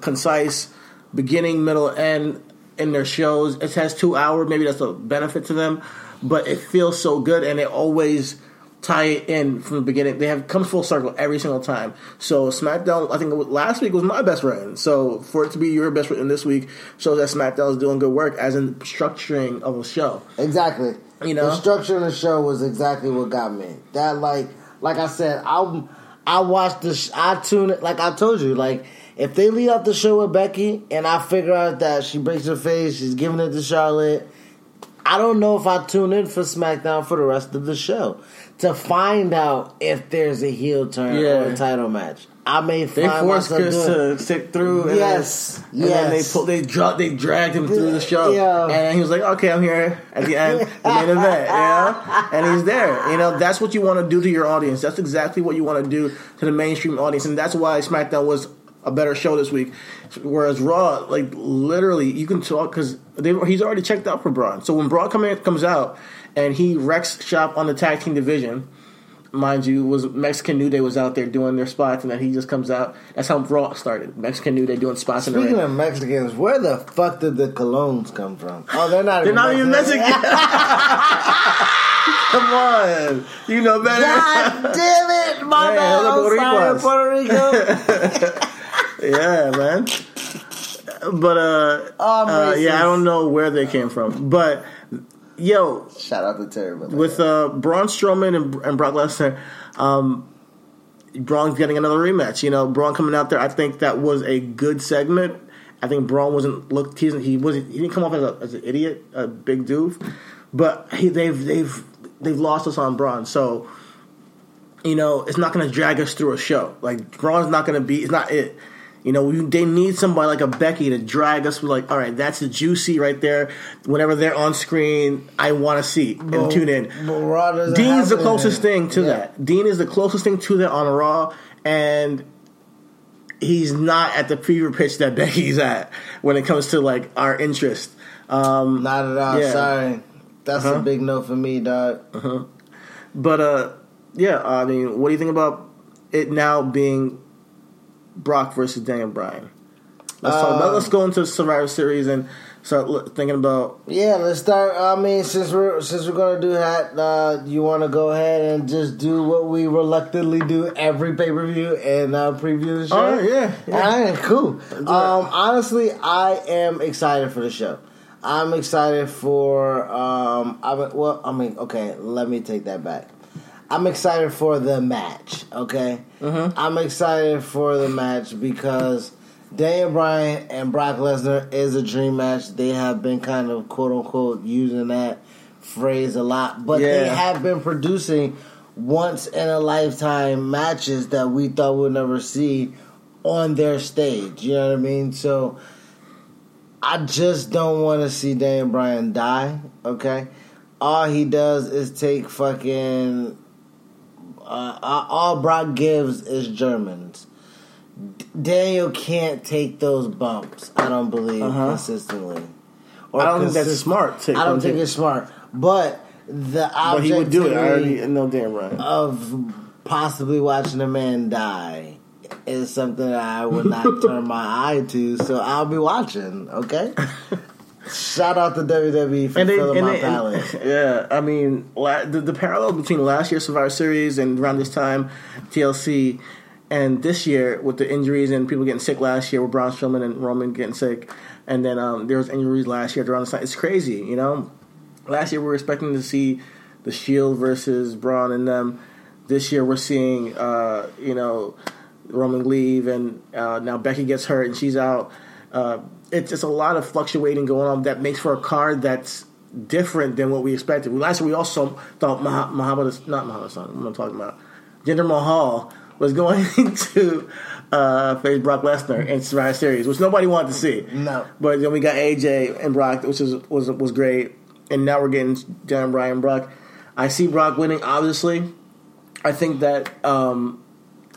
concise, beginning, middle, end in their shows. It has two hours. Maybe that's a benefit to them. But it feels so good, and it always tie it in from the beginning. They have come full circle every single time. So SmackDown, I think last week was my best run. So for it to be your best run this week shows that SmackDown is doing good work as in structuring of a show. Exactly. You know, the structure of the show was exactly what got me. That like, like I said, I I watched the sh- I tune it. Like I told you, like if they lead off the show with Becky and I figure out that she breaks her face, she's giving it to Charlotte. I don't know if I tune in for SmackDown for the rest of the show to find out if there's a heel turn yeah. or a title match. I may find they forced Chris to sit through. Yes, and then, yes. And then they pull, they dragged, they dragged him through the show, yeah. and he was like, "Okay, I'm here at the end, the main event." You know, and he's there. You know, that's what you want to do to your audience. That's exactly what you want to do to the mainstream audience, and that's why SmackDown was a better show this week, whereas Raw, like literally, you can talk because he's already checked out for Braun. So when Braun come in, comes out and he wrecks shop on the tag team division, mind you, was Mexican New Day was out there doing their spots, and then he just comes out. That's how Raw started. Mexican New Day doing spots. Speaking in the ring. Of Mexicans, where the fuck did the colognes come from? Oh, they're not. They're not even Mexican. Come on, you know better. God damn it, my man! I'm sorry, Puerto Rico. Yeah, man. But, uh, oh, uh yeah, I don't know where they came from. But, yo. Shout out to Terry. With uh, Braun Strowman and, and Brock Lesnar, um, Braun's getting another rematch. You know, Braun coming out there, I think that was a good segment. I think Braun wasn't looked, he, he wasn't, he didn't come off as, a, as an idiot, a big doof. But he, they've, they've, they've lost us on Braun. So, you know, it's not going to drag us through a show. Like, Braun's not going to be, it's not it. You know, they need somebody like a Becky to drag us. We're like, all right, that's the juicy right there. Whenever they're on screen, I want to see and but, tune in. Dean's the closest thing to yeah. that. Dean is the closest thing to that on Raw, and he's not at the fever pitch that Becky's at when it comes to, like, our interest. Um, not at all. Yeah. Sorry. That's uh-huh. a big no for me, dog. Uh-huh. But, uh, yeah, I mean, what do you think about it now being Brock versus Daniel Bryan? Let's talk about. Um, let's go into Survivor Series and start l- thinking about. Yeah, let's start. I mean, since we're since we're gonna do that, uh, you want to go ahead and just do what we reluctantly do every pay per view and uh, preview the show. All right, yeah, yeah. All right, cool. Um, honestly, I am excited for the show. I'm excited for. Um, I mean, well, I mean, okay, let me take that back. I'm excited for the match, okay? Mm-hmm. I'm excited for the match because Daniel Bryan and Brock Lesnar is a dream match. They have been kind of, quote-unquote, using that phrase a lot. But yeah. they have been producing once-in-a-lifetime matches that we thought we'd never see on their stage. You know what I mean? So I just don't want to see Daniel Bryan die, okay? All he does is take fucking... Uh, all Brock gives is Germans. D- Daniel can't take those bumps, I don't believe, uh-huh. consistently. Or I don't consist- think that's smart. To, I don't think it's smart. But the objectivity but he would do it. I already know damn right. of possibly watching a man die is something that I would not turn my eye to, so I'll be watching, okay? Shout out to W W E for and they, filling and my they, palate. And, yeah, I mean, la- the, the parallel between last year's Survivor Series and around this time, T L C, and this year with the injuries and people getting sick last year with Braun Strowman and Roman getting sick, and then um, there was injuries last year around this time. It's crazy, you know? Last year we were expecting to see The Shield versus Braun and them. This year we're seeing, uh, you know, Roman leave, and uh, now Becky gets hurt and she's out. Uh, it's just a lot of fluctuating going on that makes for a card that's different than what we expected. Last year we also thought Mah- Muhammad, not Muhammad, what I'm talking about, Jinder Mahal was going to uh, face Brock Lesnar in Survivor Series, which nobody wanted to see. No, but then we got A J and Brock, which was was, was great, and now we're getting Daniel Bryan and Brock. I see Brock winning, obviously. I think that um,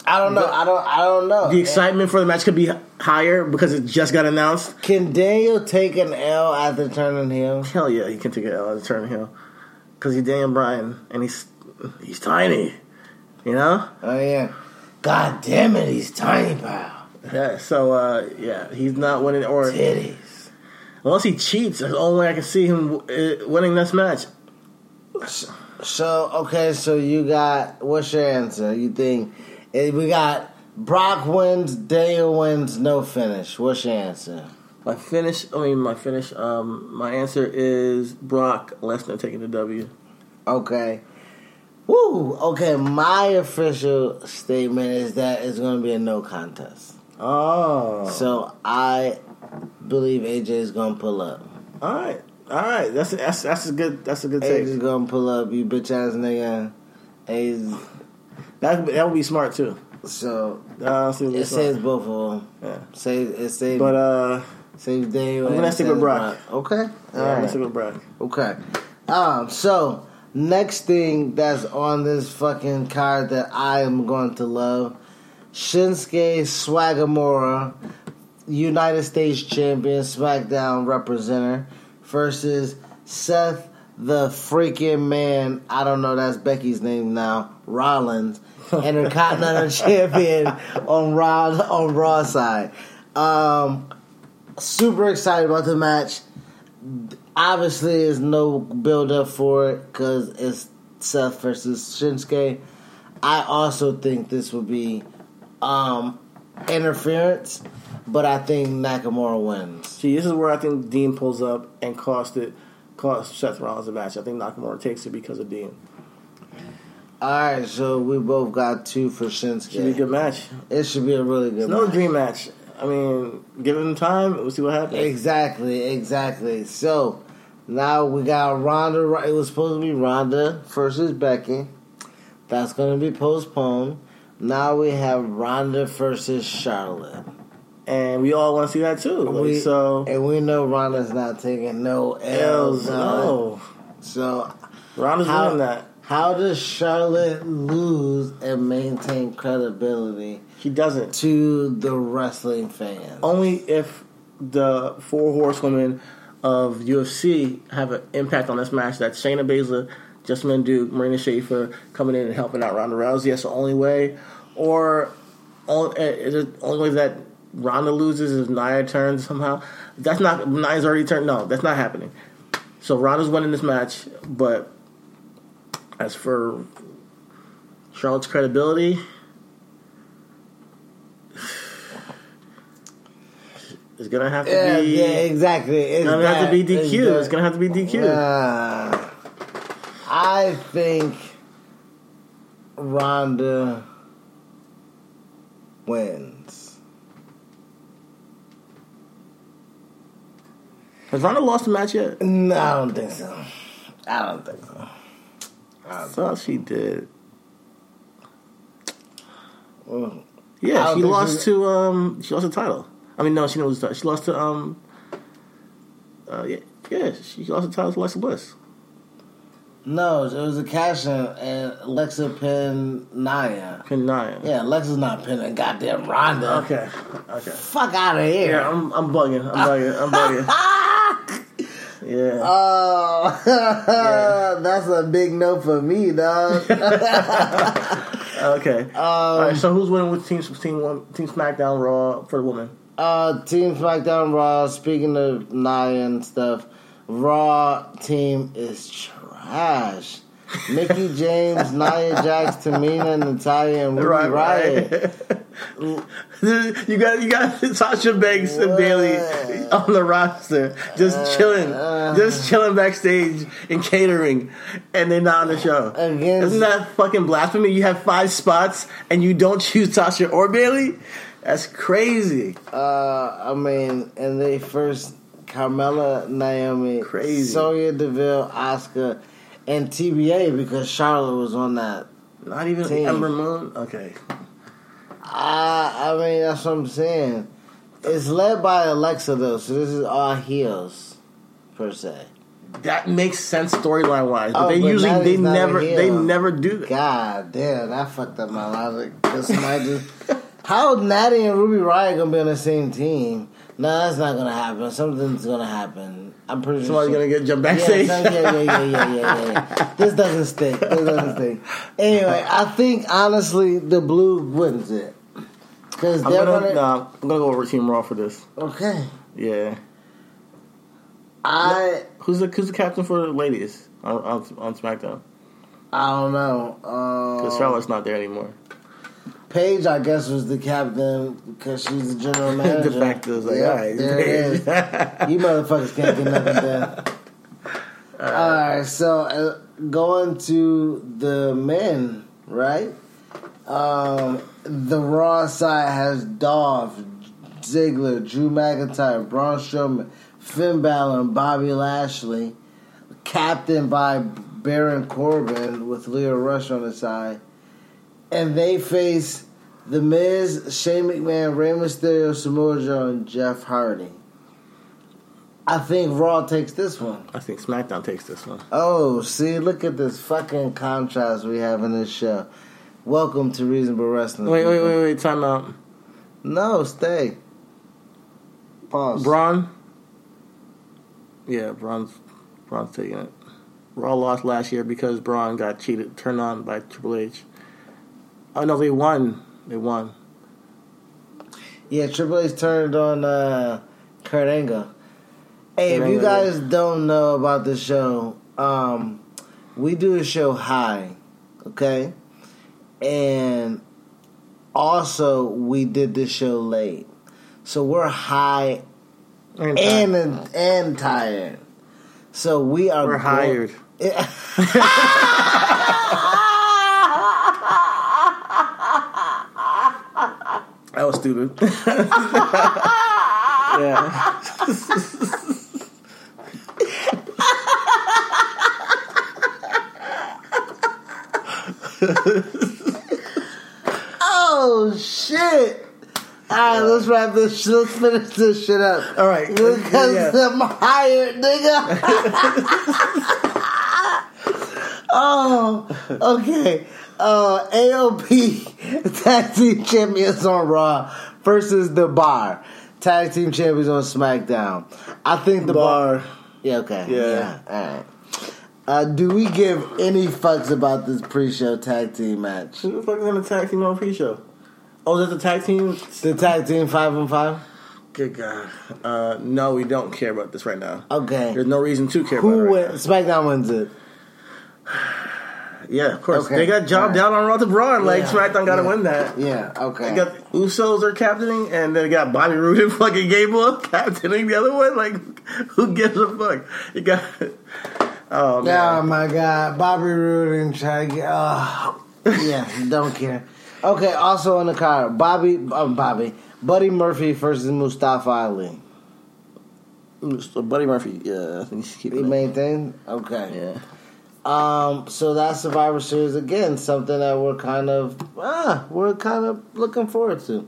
I don't know. The, I don't. I don't know. The excitement for the match could be higher because it just got announced. Can Daniel take an L after turning heel? Hell yeah, he can take an L after turning heel because he's Daniel Bryan and he's he's tiny. You know? Oh yeah. God damn it, he's tiny, pal. Yeah. So uh, yeah, he's not winning or titties. Unless he cheats, that's the only way I can see him winning this match. So okay, so you got what's your answer? You think? We got Brock wins, Daniel wins, no finish. What's your answer? My finish, I mean, my finish, um, my answer is Brock Lesnar taking the W. Okay. Woo! Okay, my official statement is that it's going to be a no contest. Oh. So I believe A J is going to pull up. All right. All right. That's a, that's, that's a good that's a good take. A J's going to pull up, you bitch-ass nigga. A's... That that would be smart too. So uh, it smart. saves both of them. Yeah. Save it saves. But uh, saves Daniel. I'm gonna stick with Brock. Brock. Okay. All yeah, right. I'm gonna stick with Brock. Okay. Um. So next thing that's on this fucking card that I am going to love, Shinsuke Nakamura, United States Champion, SmackDown representative, versus Seth the freaking man. I don't know. That's Becky's name now. Rollins, Intercontinental Champion on Raw on Raw side. Um, super excited about the match. Obviously, there's no build up for it because it's Seth versus Shinsuke. I also think this will be um, interference, but I think Nakamura wins. See, this is where I think Dean pulls up and cost it, cost Seth Rollins the match. I think Nakamura takes it because of Dean. Alright, so we both got two for Shinsuke. Should be a good match. It should be a really good it's match. It's no dream match. I mean, give him time, we'll see what happens. Exactly, exactly. So, now we got Ronda. It was supposed to be Ronda versus Becky. That's going to be postponed. Now we have Ronda versus Charlotte. And we all want to see that too. Like, we, so, and we know Ronda's not taking no L's. L's no. So, Ronda's how, winning that. How does Charlotte lose and maintain credibility? She doesn't. To the wrestling fans. Only if the four horsewomen of U F C have an impact on this match. That's Shayna Baszler, Jessamyn Duke, Marina Shafir coming in and helping out Ronda Rousey. That's the only way. Or the only way that Ronda loses is Nia turns somehow. That's not... Nia's already turned. No, that's not happening. So Ronda's winning this match, but... As for Charlotte's credibility, it's gonna have to yeah, be yeah, exactly. It's, it's gonna that, have to be D Q. It's, it's gonna have to be D Q. Uh, I think Ronda wins. Has Ronda lost the match yet? No, I don't think so. I don't think so. I thought she did. Well, yeah, she lost she... to um, she lost the title. I mean, no, she didn't lose the title. She lost to um, uh, yeah, yeah, she lost the title to Alexa Bliss. No, it was a cash in and Alexa pinned Nia. Pinned Nia. Yeah, Alexa's not pinning goddamn Ronda. Okay, okay. Fuck out of here. Yeah, I'm, I'm bugging. I'm bugging. I'm bugging. Yeah. Oh, yeah. That's a big no for me, dog. Okay. Um, All right. So who's winning with Team Team One, Team SmackDown Raw for the women? Uh, Team SmackDown Raw. Speaking of Nia and stuff, Raw team is trash. Mickie James, Nia Jax, Tamina, Natalya, and Ruby right, Riott. Right. You got you got Sasha Banks what? and Bailey on the roster, just uh, chilling, uh, just chilling backstage and catering, and they're not on the show. Against, Isn't that fucking blasphemy? You have five spots and you don't choose Sasha or Bailey? That's crazy. Uh, I mean, and they first Carmella, Naomi, crazy. Sonya Deville, Asuka, and T B A because Charlotte was on that. Not even team. Ember Moon. Okay. I I mean, that's what I'm saying. It's led by Alexa, though, so this is all heels, per se. That makes sense storyline wise, but oh, they but usually they never they never do that. God damn, that fucked up my logic. Just, how Natty and Ruby Riott gonna be on the same team? No, that's not gonna happen. Something's gonna happen. I'm pretty Somebody's sure. Somebody's gonna get jumped backstage. Yeah, yeah, yeah, yeah, yeah, yeah, yeah. This doesn't stick. This doesn't stick. Anyway, I think honestly the blue wins it. Cause I'm gonna running... nah, I'm gonna go over Team Raw for this. Okay. Yeah. I who's the who's the captain for the ladies on, on, on SmackDown? I don't know. Because um, Charlotte's not there anymore. Paige, I guess, was the captain because she's the general manager. The fact is, like, yeah, all right, there Paige. It is. You motherfuckers can't get nothing done. All right, all right so uh, going to the men, right? Um, the Raw side has Dolph Ziggler, Drew McIntyre, Braun Strowman, Finn Balor, and Bobby Lashley, captained by Baron Corbin with Leo Rush on the side. And they face The Miz, Shane McMahon, Rey Mysterio, Samoa Joe, and Jeff Hardy. I think Raw takes this one. I think SmackDown takes this one. Oh, see, look at this fucking contrast we have in this show. Welcome to Reasonable Wrestling. Wait, wait, wait, wait, time out. No, stay. Pause. Braun? Yeah, Braun's, Braun's taking it. Raw lost last year because Braun got cheated, turned on by Triple H. Oh, no, they won. They won. Yeah, Triple H turned on uh, Kurt Angle. Hey, Kurt if you guys Angle. Don't know about this show, um, we do a show high, okay? And also, we did this show late. So we're high And tired. And, and tired. So we are... We're hired. That was stupid. Yeah. Oh, shit. All right, let's wrap this shit. Let's finish this shit up. All right. Because yeah. I'm hired, nigga. Oh, okay. Uh, A O P Tag Team Champions on Raw versus The Bar. Tag Team Champions on SmackDown. I think The Bar. bar yeah, okay. Yeah. yeah. All right. Uh, do we give any fucks about this pre-show tag team match? Who the fuck is going to tag team on pre-show? Oh, is that the tag team? The tag team five on five? Good God. Uh, no, we don't care about this right now. Okay. There's no reason to care Who about it. Who right wins? SmackDown wins it. Yeah, of course. Okay. They got jobbed right. down on Raw to Braun. Yeah. Like, SmackDown got to yeah. win that. Yeah, okay. They got Usos are captaining, and they got Bobby Roode and fucking Gable captaining the other one. Like, who gives a fuck? You got. Oh, man. Oh, my God. Bobby Roode and Chaggy. Oh. Yeah, don't care. Okay, also on the card, Bobby, um, Bobby, Buddy Murphy versus Mustafa Ali. So Buddy Murphy, yeah, I think he's keeping it. He maintained? Okay. Yeah. Um, so that's Survivor Series, again, something that we're kind of, ah, we're kind of looking forward to.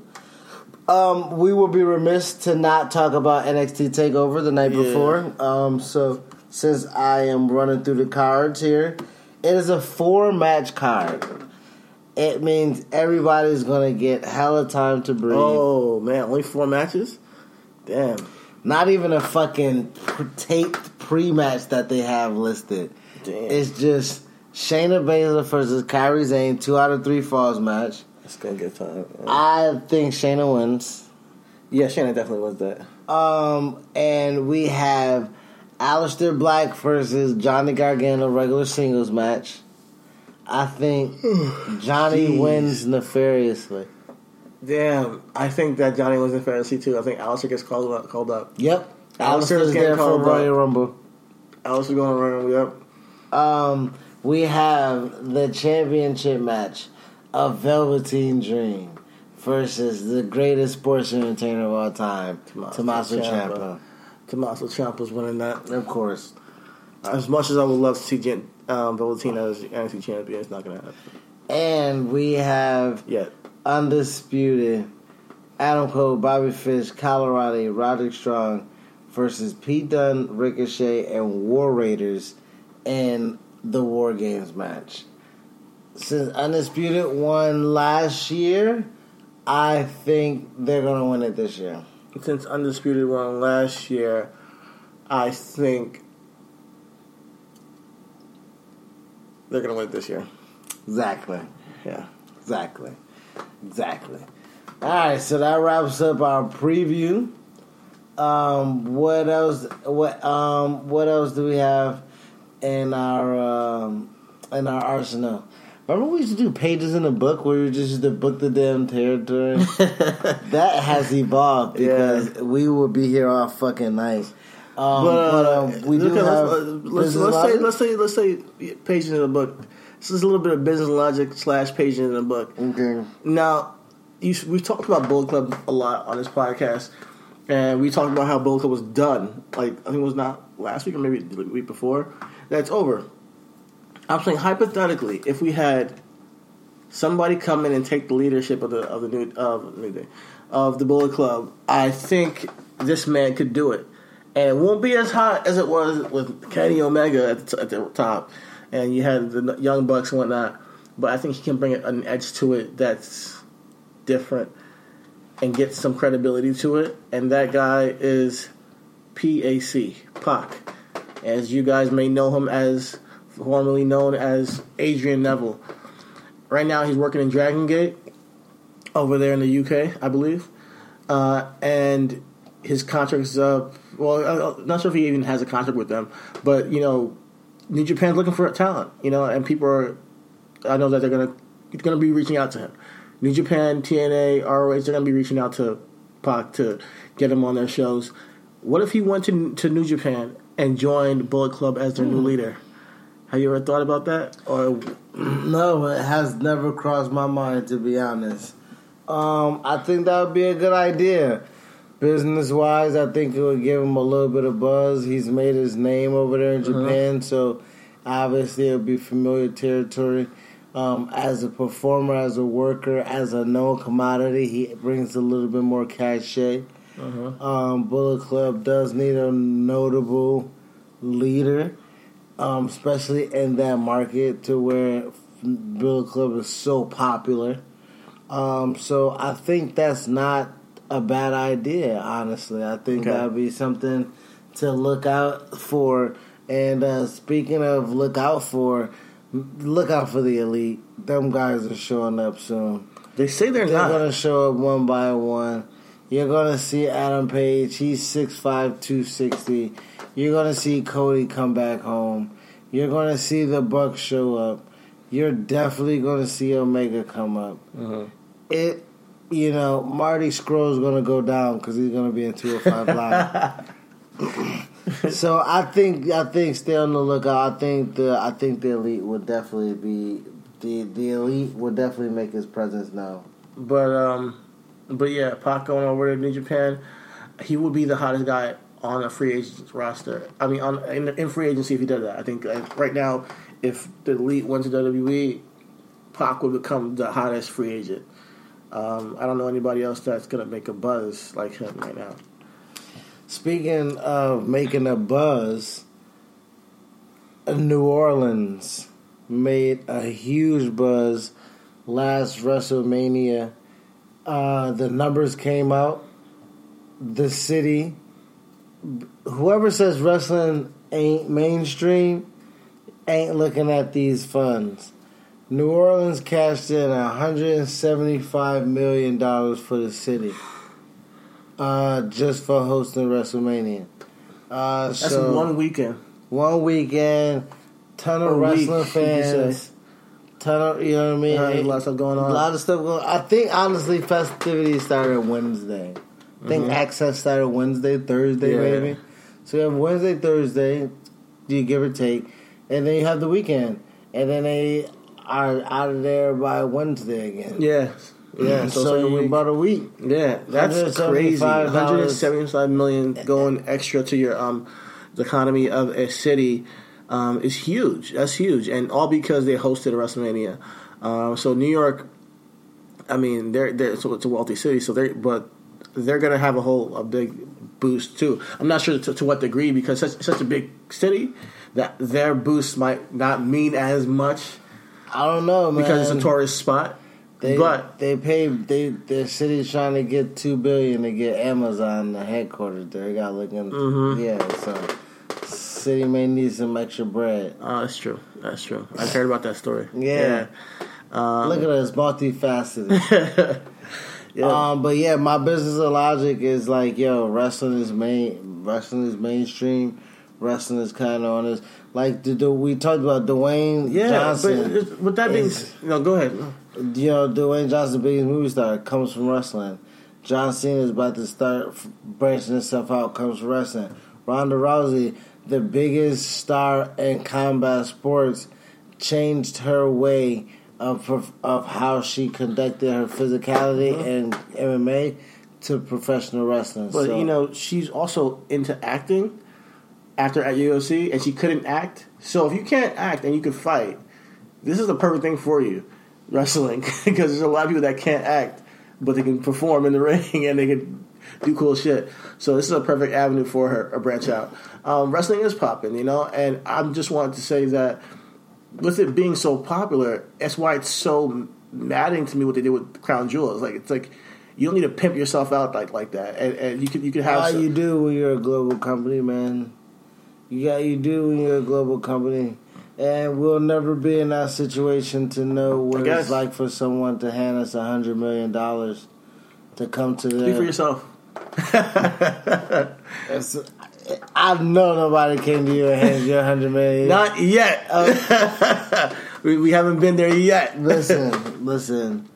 Um, we will be remiss to not talk about N X T TakeOver the night yeah. before. Um, so since I am running through the cards here, it is a four-match card. It means everybody's going to get hella time to breathe. Oh, man. Only four matches? Damn. Not even a fucking taped pre-match that they have listed. Damn. It's just Shayna Baszler versus Kairi Sane, two out of three falls match. It's going to get time. Yeah. I think Shayna wins. Yeah, Shayna definitely wins that. Um, and we have Aleister Black versus Johnny Gargano, regular singles match. I think Johnny Jeez. wins nefariously. Damn, I think that Johnny wins nefariously too. I think Aleister gets called up. Called up. Yep, Aleister is there for Royal Rumble. Aleister going to Royal Rumble. Yep. Um, we have the championship match of Velveteen Dream versus the greatest sports entertainer of all time, Tommaso Ciampa. Tommaso Ciampa's winning that, of course. As much as I would love to see Jim. Um, Velveteen as N X T champion. It's not going to happen. And we have Yet. Undisputed Adam Cole, Bobby Fish, Kyle O'Reilly, Roderick Strong versus P. Dunne, Ricochet, and War Raiders in the War Games match. Since Undisputed won last year, I think they're going to win it this year. Since Undisputed won last year, I think they're going to win it this year. Exactly. Yeah. Exactly. Exactly. All right, so that wraps up our preview. Um, what else? What um? What else do we have in our um, in our arsenal? Remember we used to do pages in a book where you just used to book the damn territory? That has evolved because yeah. we will be here all fucking night. Um, but uh, but um, we do have. Uh, let's, let's say let's say let's say pages in a book. This is a little bit of business logic slash pages in a book. Okay. Now, you, we've talked about Bullet Club a lot on this podcast, and we talked about how Bullet Club was done. Like I think it was not last week or maybe the week before. That's over. I'm saying hypothetically, if we had somebody come in and take the leadership of the of the new of new day, of the Bullet Club, I think this man could do it, and it won't be as hot as it was with Kenny Omega at the, t- at the top, and you had the Young Bucks and whatnot. But I think he can bring an edge to it that's different and get some credibility to it. And that guy is P A C Pac, as you guys may know him as. Formerly known as Adrian Neville. Right now he's working in Dragon Gate over there in the U K, I believe. Uh, and his contract's up. Well, I'm not sure if he even has a contract with them. But, you know, New Japan's looking for talent, you know, and people are... I know that they're going to gonna be reaching out to him. New Japan, T N A, R O H, they're going to be reaching out to Pac to get him on their shows. What if he went to, to New Japan and joined Bullet Club as their mm. new leader? Have you ever thought about that? Or no, it has never crossed my mind, to be honest. Um, I think that would be a good idea. Business-wise, I think it would give him a little bit of buzz. He's made his name over there in Japan, uh-huh. so obviously it would be familiar territory. Um, as a performer, as a worker, as a known commodity, he brings a little bit more cachet. Uh-huh. Um, Bullet Club does need a notable leader. Um, especially in that market to where Bullet Club is so popular. Um, so I think that's not a bad idea, honestly. I think okay. that would be something to look out for. And uh, speaking of look out for, look out for the Elite. Them guys are showing up soon. They say they're, they're not. They're going to show up one by one. You're going to see Adam Page. He's six five, two sixty. You're going to see Cody come back home. You're going to see the Bucks show up. You're definitely going to see Omega come up. Mm-hmm. It, you know, Marty Scurll's going to go down because he's going to be in two oh five Live. So I think, I think, stay on the lookout. I think the, I think the Elite will definitely be the the Elite will definitely make his presence known. But um, but yeah, Pac going over to New Japan, he would be the hottest guy on a free agent roster. I mean, on in, in free agency, if he did that. I think like, right now, if the Elite went to W W E, Pac would become the hottest free agent. Um, I don't know anybody else that's going to make a buzz like him right now. Speaking of making a buzz, New Orleans made a huge buzz last WrestleMania. Uh, the numbers came out. The city... Whoever says wrestling ain't mainstream ain't looking at these funds. New Orleans cashed in one hundred seventy-five million dollars for the city uh, just for hosting WrestleMania. Uh, That's so one weekend. One weekend, ton of a wrestling week, fans, ton of, you know what I mean? Uh, a lot of stuff going on. A lot of stuff going on. I think, honestly, festivities started Wednesday. I think mm-hmm. Access started Wednesday, Thursday, yeah. maybe. So you have Wednesday, Thursday, you give or take, and then you have the weekend, and then they are out of there by Wednesday again. Yeah, yeah. So, so you about a week. Yeah, that's crazy. One hundred seventy-five million going extra to your um, the economy of a city um, is huge. That's huge, and all because they hosted WrestleMania. Uh, so New York, I mean, they're, they're so it's a wealthy city, so they but. They're gonna have a whole a big boost too. I'm not sure to, to what degree, because it's such, such a big city that their boost might not mean as much. I don't know, man. Because it's a tourist spot. They, but they pay. They their city's trying to get two billion to get Amazon the headquarters. They got looking, mm-hmm. yeah. So city may need some extra bread. Oh, that's true. That's true. I heard about that story. Yeah. yeah. Um, Look at us, multifaceted. yeah. Um, but yeah, my business logic is like, yo, wrestling is main. Wrestling is mainstream. Wrestling is kind of on this. Like the, the, we talked about Dwayne yeah, Johnson. Yeah, but with that being, no, go ahead. You know, Dwayne Johnson, the biggest movie star, comes from wrestling. John Cena is about to start branching himself out, comes from wrestling. Ronda Rousey, the biggest star in combat sports, changed her way of of how she conducted her physicality mm-hmm. and M M A to professional wrestling. But, so. you know, she's also into acting after at U F C, and she couldn't act. So if you can't act and you can fight, this is the perfect thing for you. Wrestling, because there's a lot of people that can't act, but they can perform in the ring and they can do cool shit. So this is a perfect avenue for her to branch out. Um, wrestling is popping, you know, and I just wanted to say that with it being so popular, that's why it's so maddening to me what they did with Crown Jewel. It's like it's like you don't need to pimp yourself out like like that, and, and you can you can have. All some, you do when you're a global company, man. You got you do when you're a global company. And we'll never be in that situation to know what it's like for someone to hand us one hundred million dollars to come to their... Speak for yourself. I know nobody came to you and handed you one hundred million dollars. Not yet. Uh, we, we haven't been there yet. listen, listen.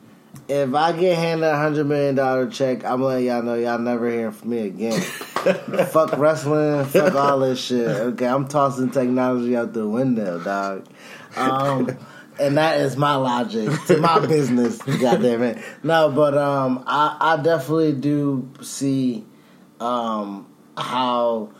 If I get handed a one hundred million dollars check, I'm letting y'all know y'all never hear from me again. Fuck wrestling, fuck all this shit. Okay, I'm tossing technology out the window, dog. Um, and that is my logic to my business, goddamn it. No, but um, I, I definitely do see um, how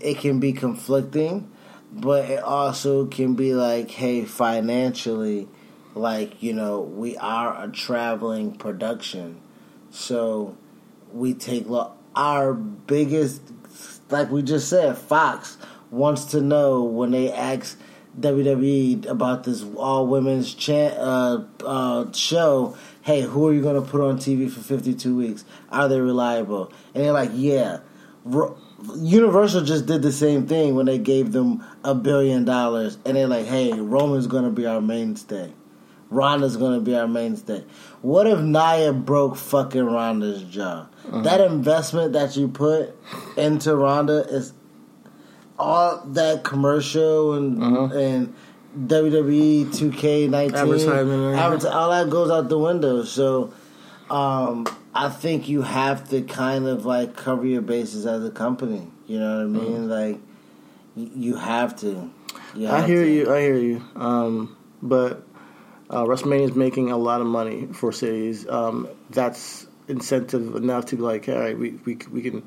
it can be conflicting, but it also can be like, hey, financially... Like, you know, we are a traveling production. So we take lo- our biggest, like we just said, Fox wants to know when they ask W W E about this all-women's cha- uh, uh, show, hey, who are you going to put on T V for fifty-two weeks? Are they reliable? And they're like, yeah. Re- Universal just did the same thing when they gave them a billion dollars. And they're like, hey, Roman's going to be our mainstay. Ronda's going to be our mainstay. What if Nia broke fucking Ronda's jaw? Mm-hmm. That investment that you put into Ronda is all that commercial and mm-hmm. and W W E two K nineteen. Advertisement. Advertising, all that goes out the window. So um, I think you have to kind of like cover your bases as a company. You know what I mean? Mm-hmm. Like, you have to. You have I hear to. you. I hear you. Um, but... Uh, WrestleMania is making a lot of money for cities. Um, that's incentive enough to be like, all right, we, we we can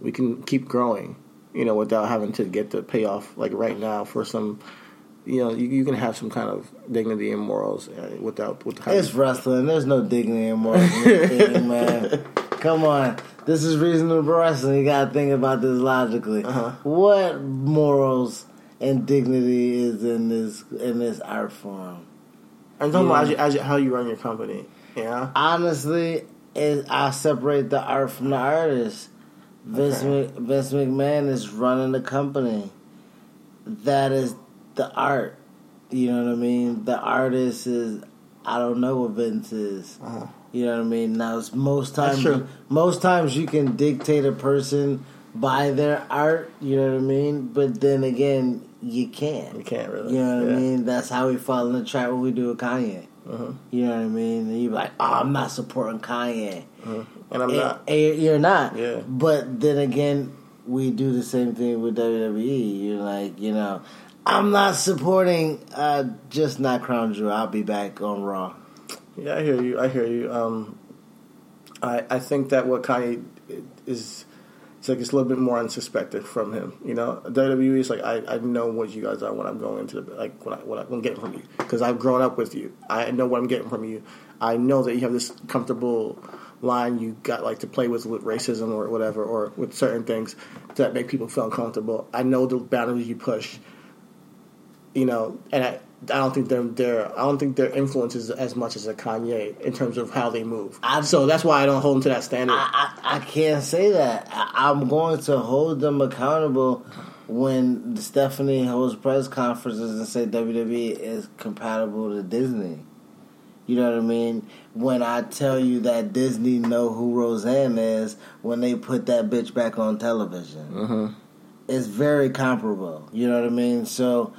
we can keep growing, you know, without having to get the payoff like right now for some, you know, you, you can have some kind of dignity and morals uh, without. without it's wrestling. There's no dignity and morals in this thing, man. Come on, this is reasonable wrestling. You gotta think about this logically. Uh-huh. What morals and dignity is in this in this art form? I'm talking yeah. about as you, as you, how you run your company. Yeah. Honestly, it, I separate the art from the artist. Vince, okay. Mc, Vince McMahon is running the company. That is the art. You know what I mean? The artist is, I don't know what Vince is. Uh-huh. You know what I mean? Now, it's most times, you, most times you can dictate a person by their art. You know what I mean? But then again... You can't. You can't really. You know what yeah. I mean? That's how we fall in the trap when we do with Kanye. Uh-huh. You know what I mean? And you're like, oh, I'm not supporting Kanye. Uh-huh. And I'm and, not. And you're not. Yeah. But then again, we do the same thing with W W E. You're like, you know, I'm not supporting, uh, just not Crown Jewel. I'll be back on Raw. Yeah, I hear you. I hear you. Um, I, I think that what Kanye is... It's like it's a little bit more unsuspected from him, you know. W W E is like I, I know what you guys are when I'm going into the, like what I what I'm getting from you because I've grown up with you. I know what I'm getting from you. I know that you have this comfortable line you got like to play with with racism or whatever, or with certain things that make people feel uncomfortable. I know the boundaries you push, you know, and I, I don't think they're, they're I don't think their influence is as much as a Kanye in terms of how they move. I, so that's why I don't hold them to that standard. I, I, I can't say that. I, I'm going to hold them accountable when Stephanie holds press conferences and say W W E is compatible to Disney. You know what I mean? When I tell you that Disney know who Roseanne is when they put that bitch back on television. Mm-hmm. It's very comparable. You know what I mean? So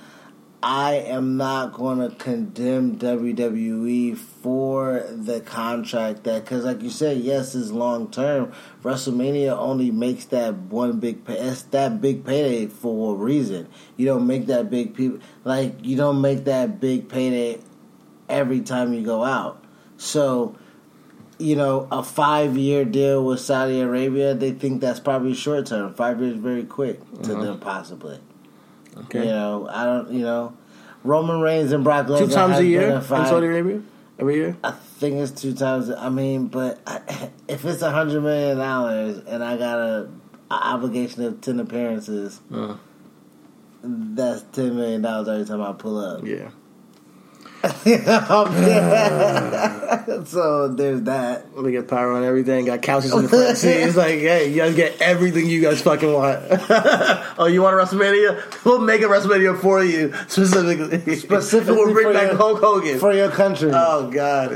I am not going to condemn W W E for the contract that, because like you said, yes, it's long term. WrestleMania only makes that one big pay. It's that big payday for a reason. You don't make that big people like you don't make that big payday every time you go out. So, you know, a five-year deal with Saudi Arabia, they think that's probably short term. Five years very quick to mm-hmm. them, possibly. Okay. You know, I don't, you know. Roman Reigns and Brock Lesnar. Two times a year in Saudi Arabia? Every year? I think it's two times. I mean, but I, if it's one hundred million dollars and I got a, a obligation of ten appearances, uh. that's ten million dollars every time I pull up. Yeah. So there's that. We got power on everything. Got couches in the front seat. It's like, hey, you guys get everything you guys fucking want. Oh, you want a WrestleMania? We'll make a WrestleMania for you specifically. Specifically, we'll bring back your, Hulk Hogan for your country. Oh God,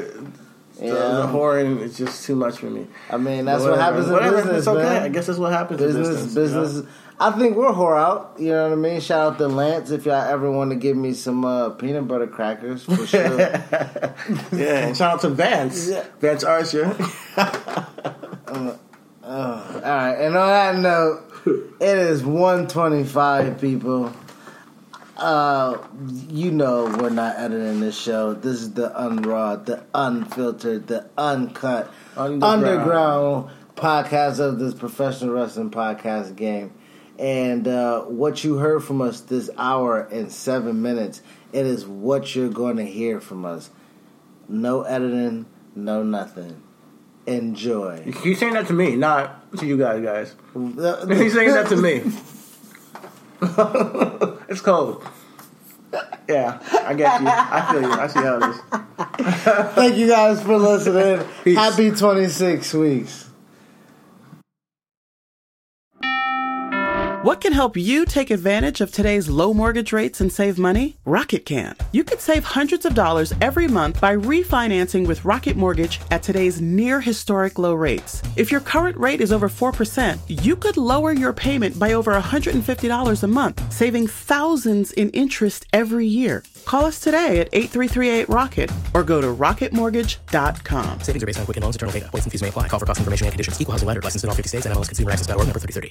yeah. the, the whoring is just too much for me. I mean, that's whatever. what happens in whatever. business. It's okay. Man. I guess that's what happens. Business, in business. business you know? I think we're whore out. You know what I mean? Shout out to Lance if y'all ever want to give me some uh, peanut butter crackers, for sure. Yeah, and shout out to Vance. Yeah. Vance Archer. uh, uh, all right, and on that note, it is one twenty-five, people. Uh, you know we're not editing this show. This is the unraw, the unfiltered, the uncut, underground, underground podcast of this professional wrestling podcast game. And uh, what you heard from us this hour and seven minutes, it is what you're going to hear from us. No editing, no nothing. Enjoy. You're saying that to me, not to you guys, guys. You're saying that to me. It's cold. Yeah, I get you. I feel you. I see how it is. Thank you guys for listening. Peace. Happy twenty-six weeks. What can help you take advantage of today's low mortgage rates and save money? Rocket can. You could save hundreds of dollars every month by refinancing with Rocket Mortgage at today's near historic low rates. If your current rate is over four percent, you could lower your payment by over one hundred fifty dollars a month, saving thousands in interest every year. Call us today at eight three three eight ROCKET or go to rocket mortgage dot com. Savings are based on quick and loans, internal data. Points and fees may apply. Call for cost information and conditions. Equal housing lender. Licensed in all fifty states and M L S consumer access dot org, number thirty thirty.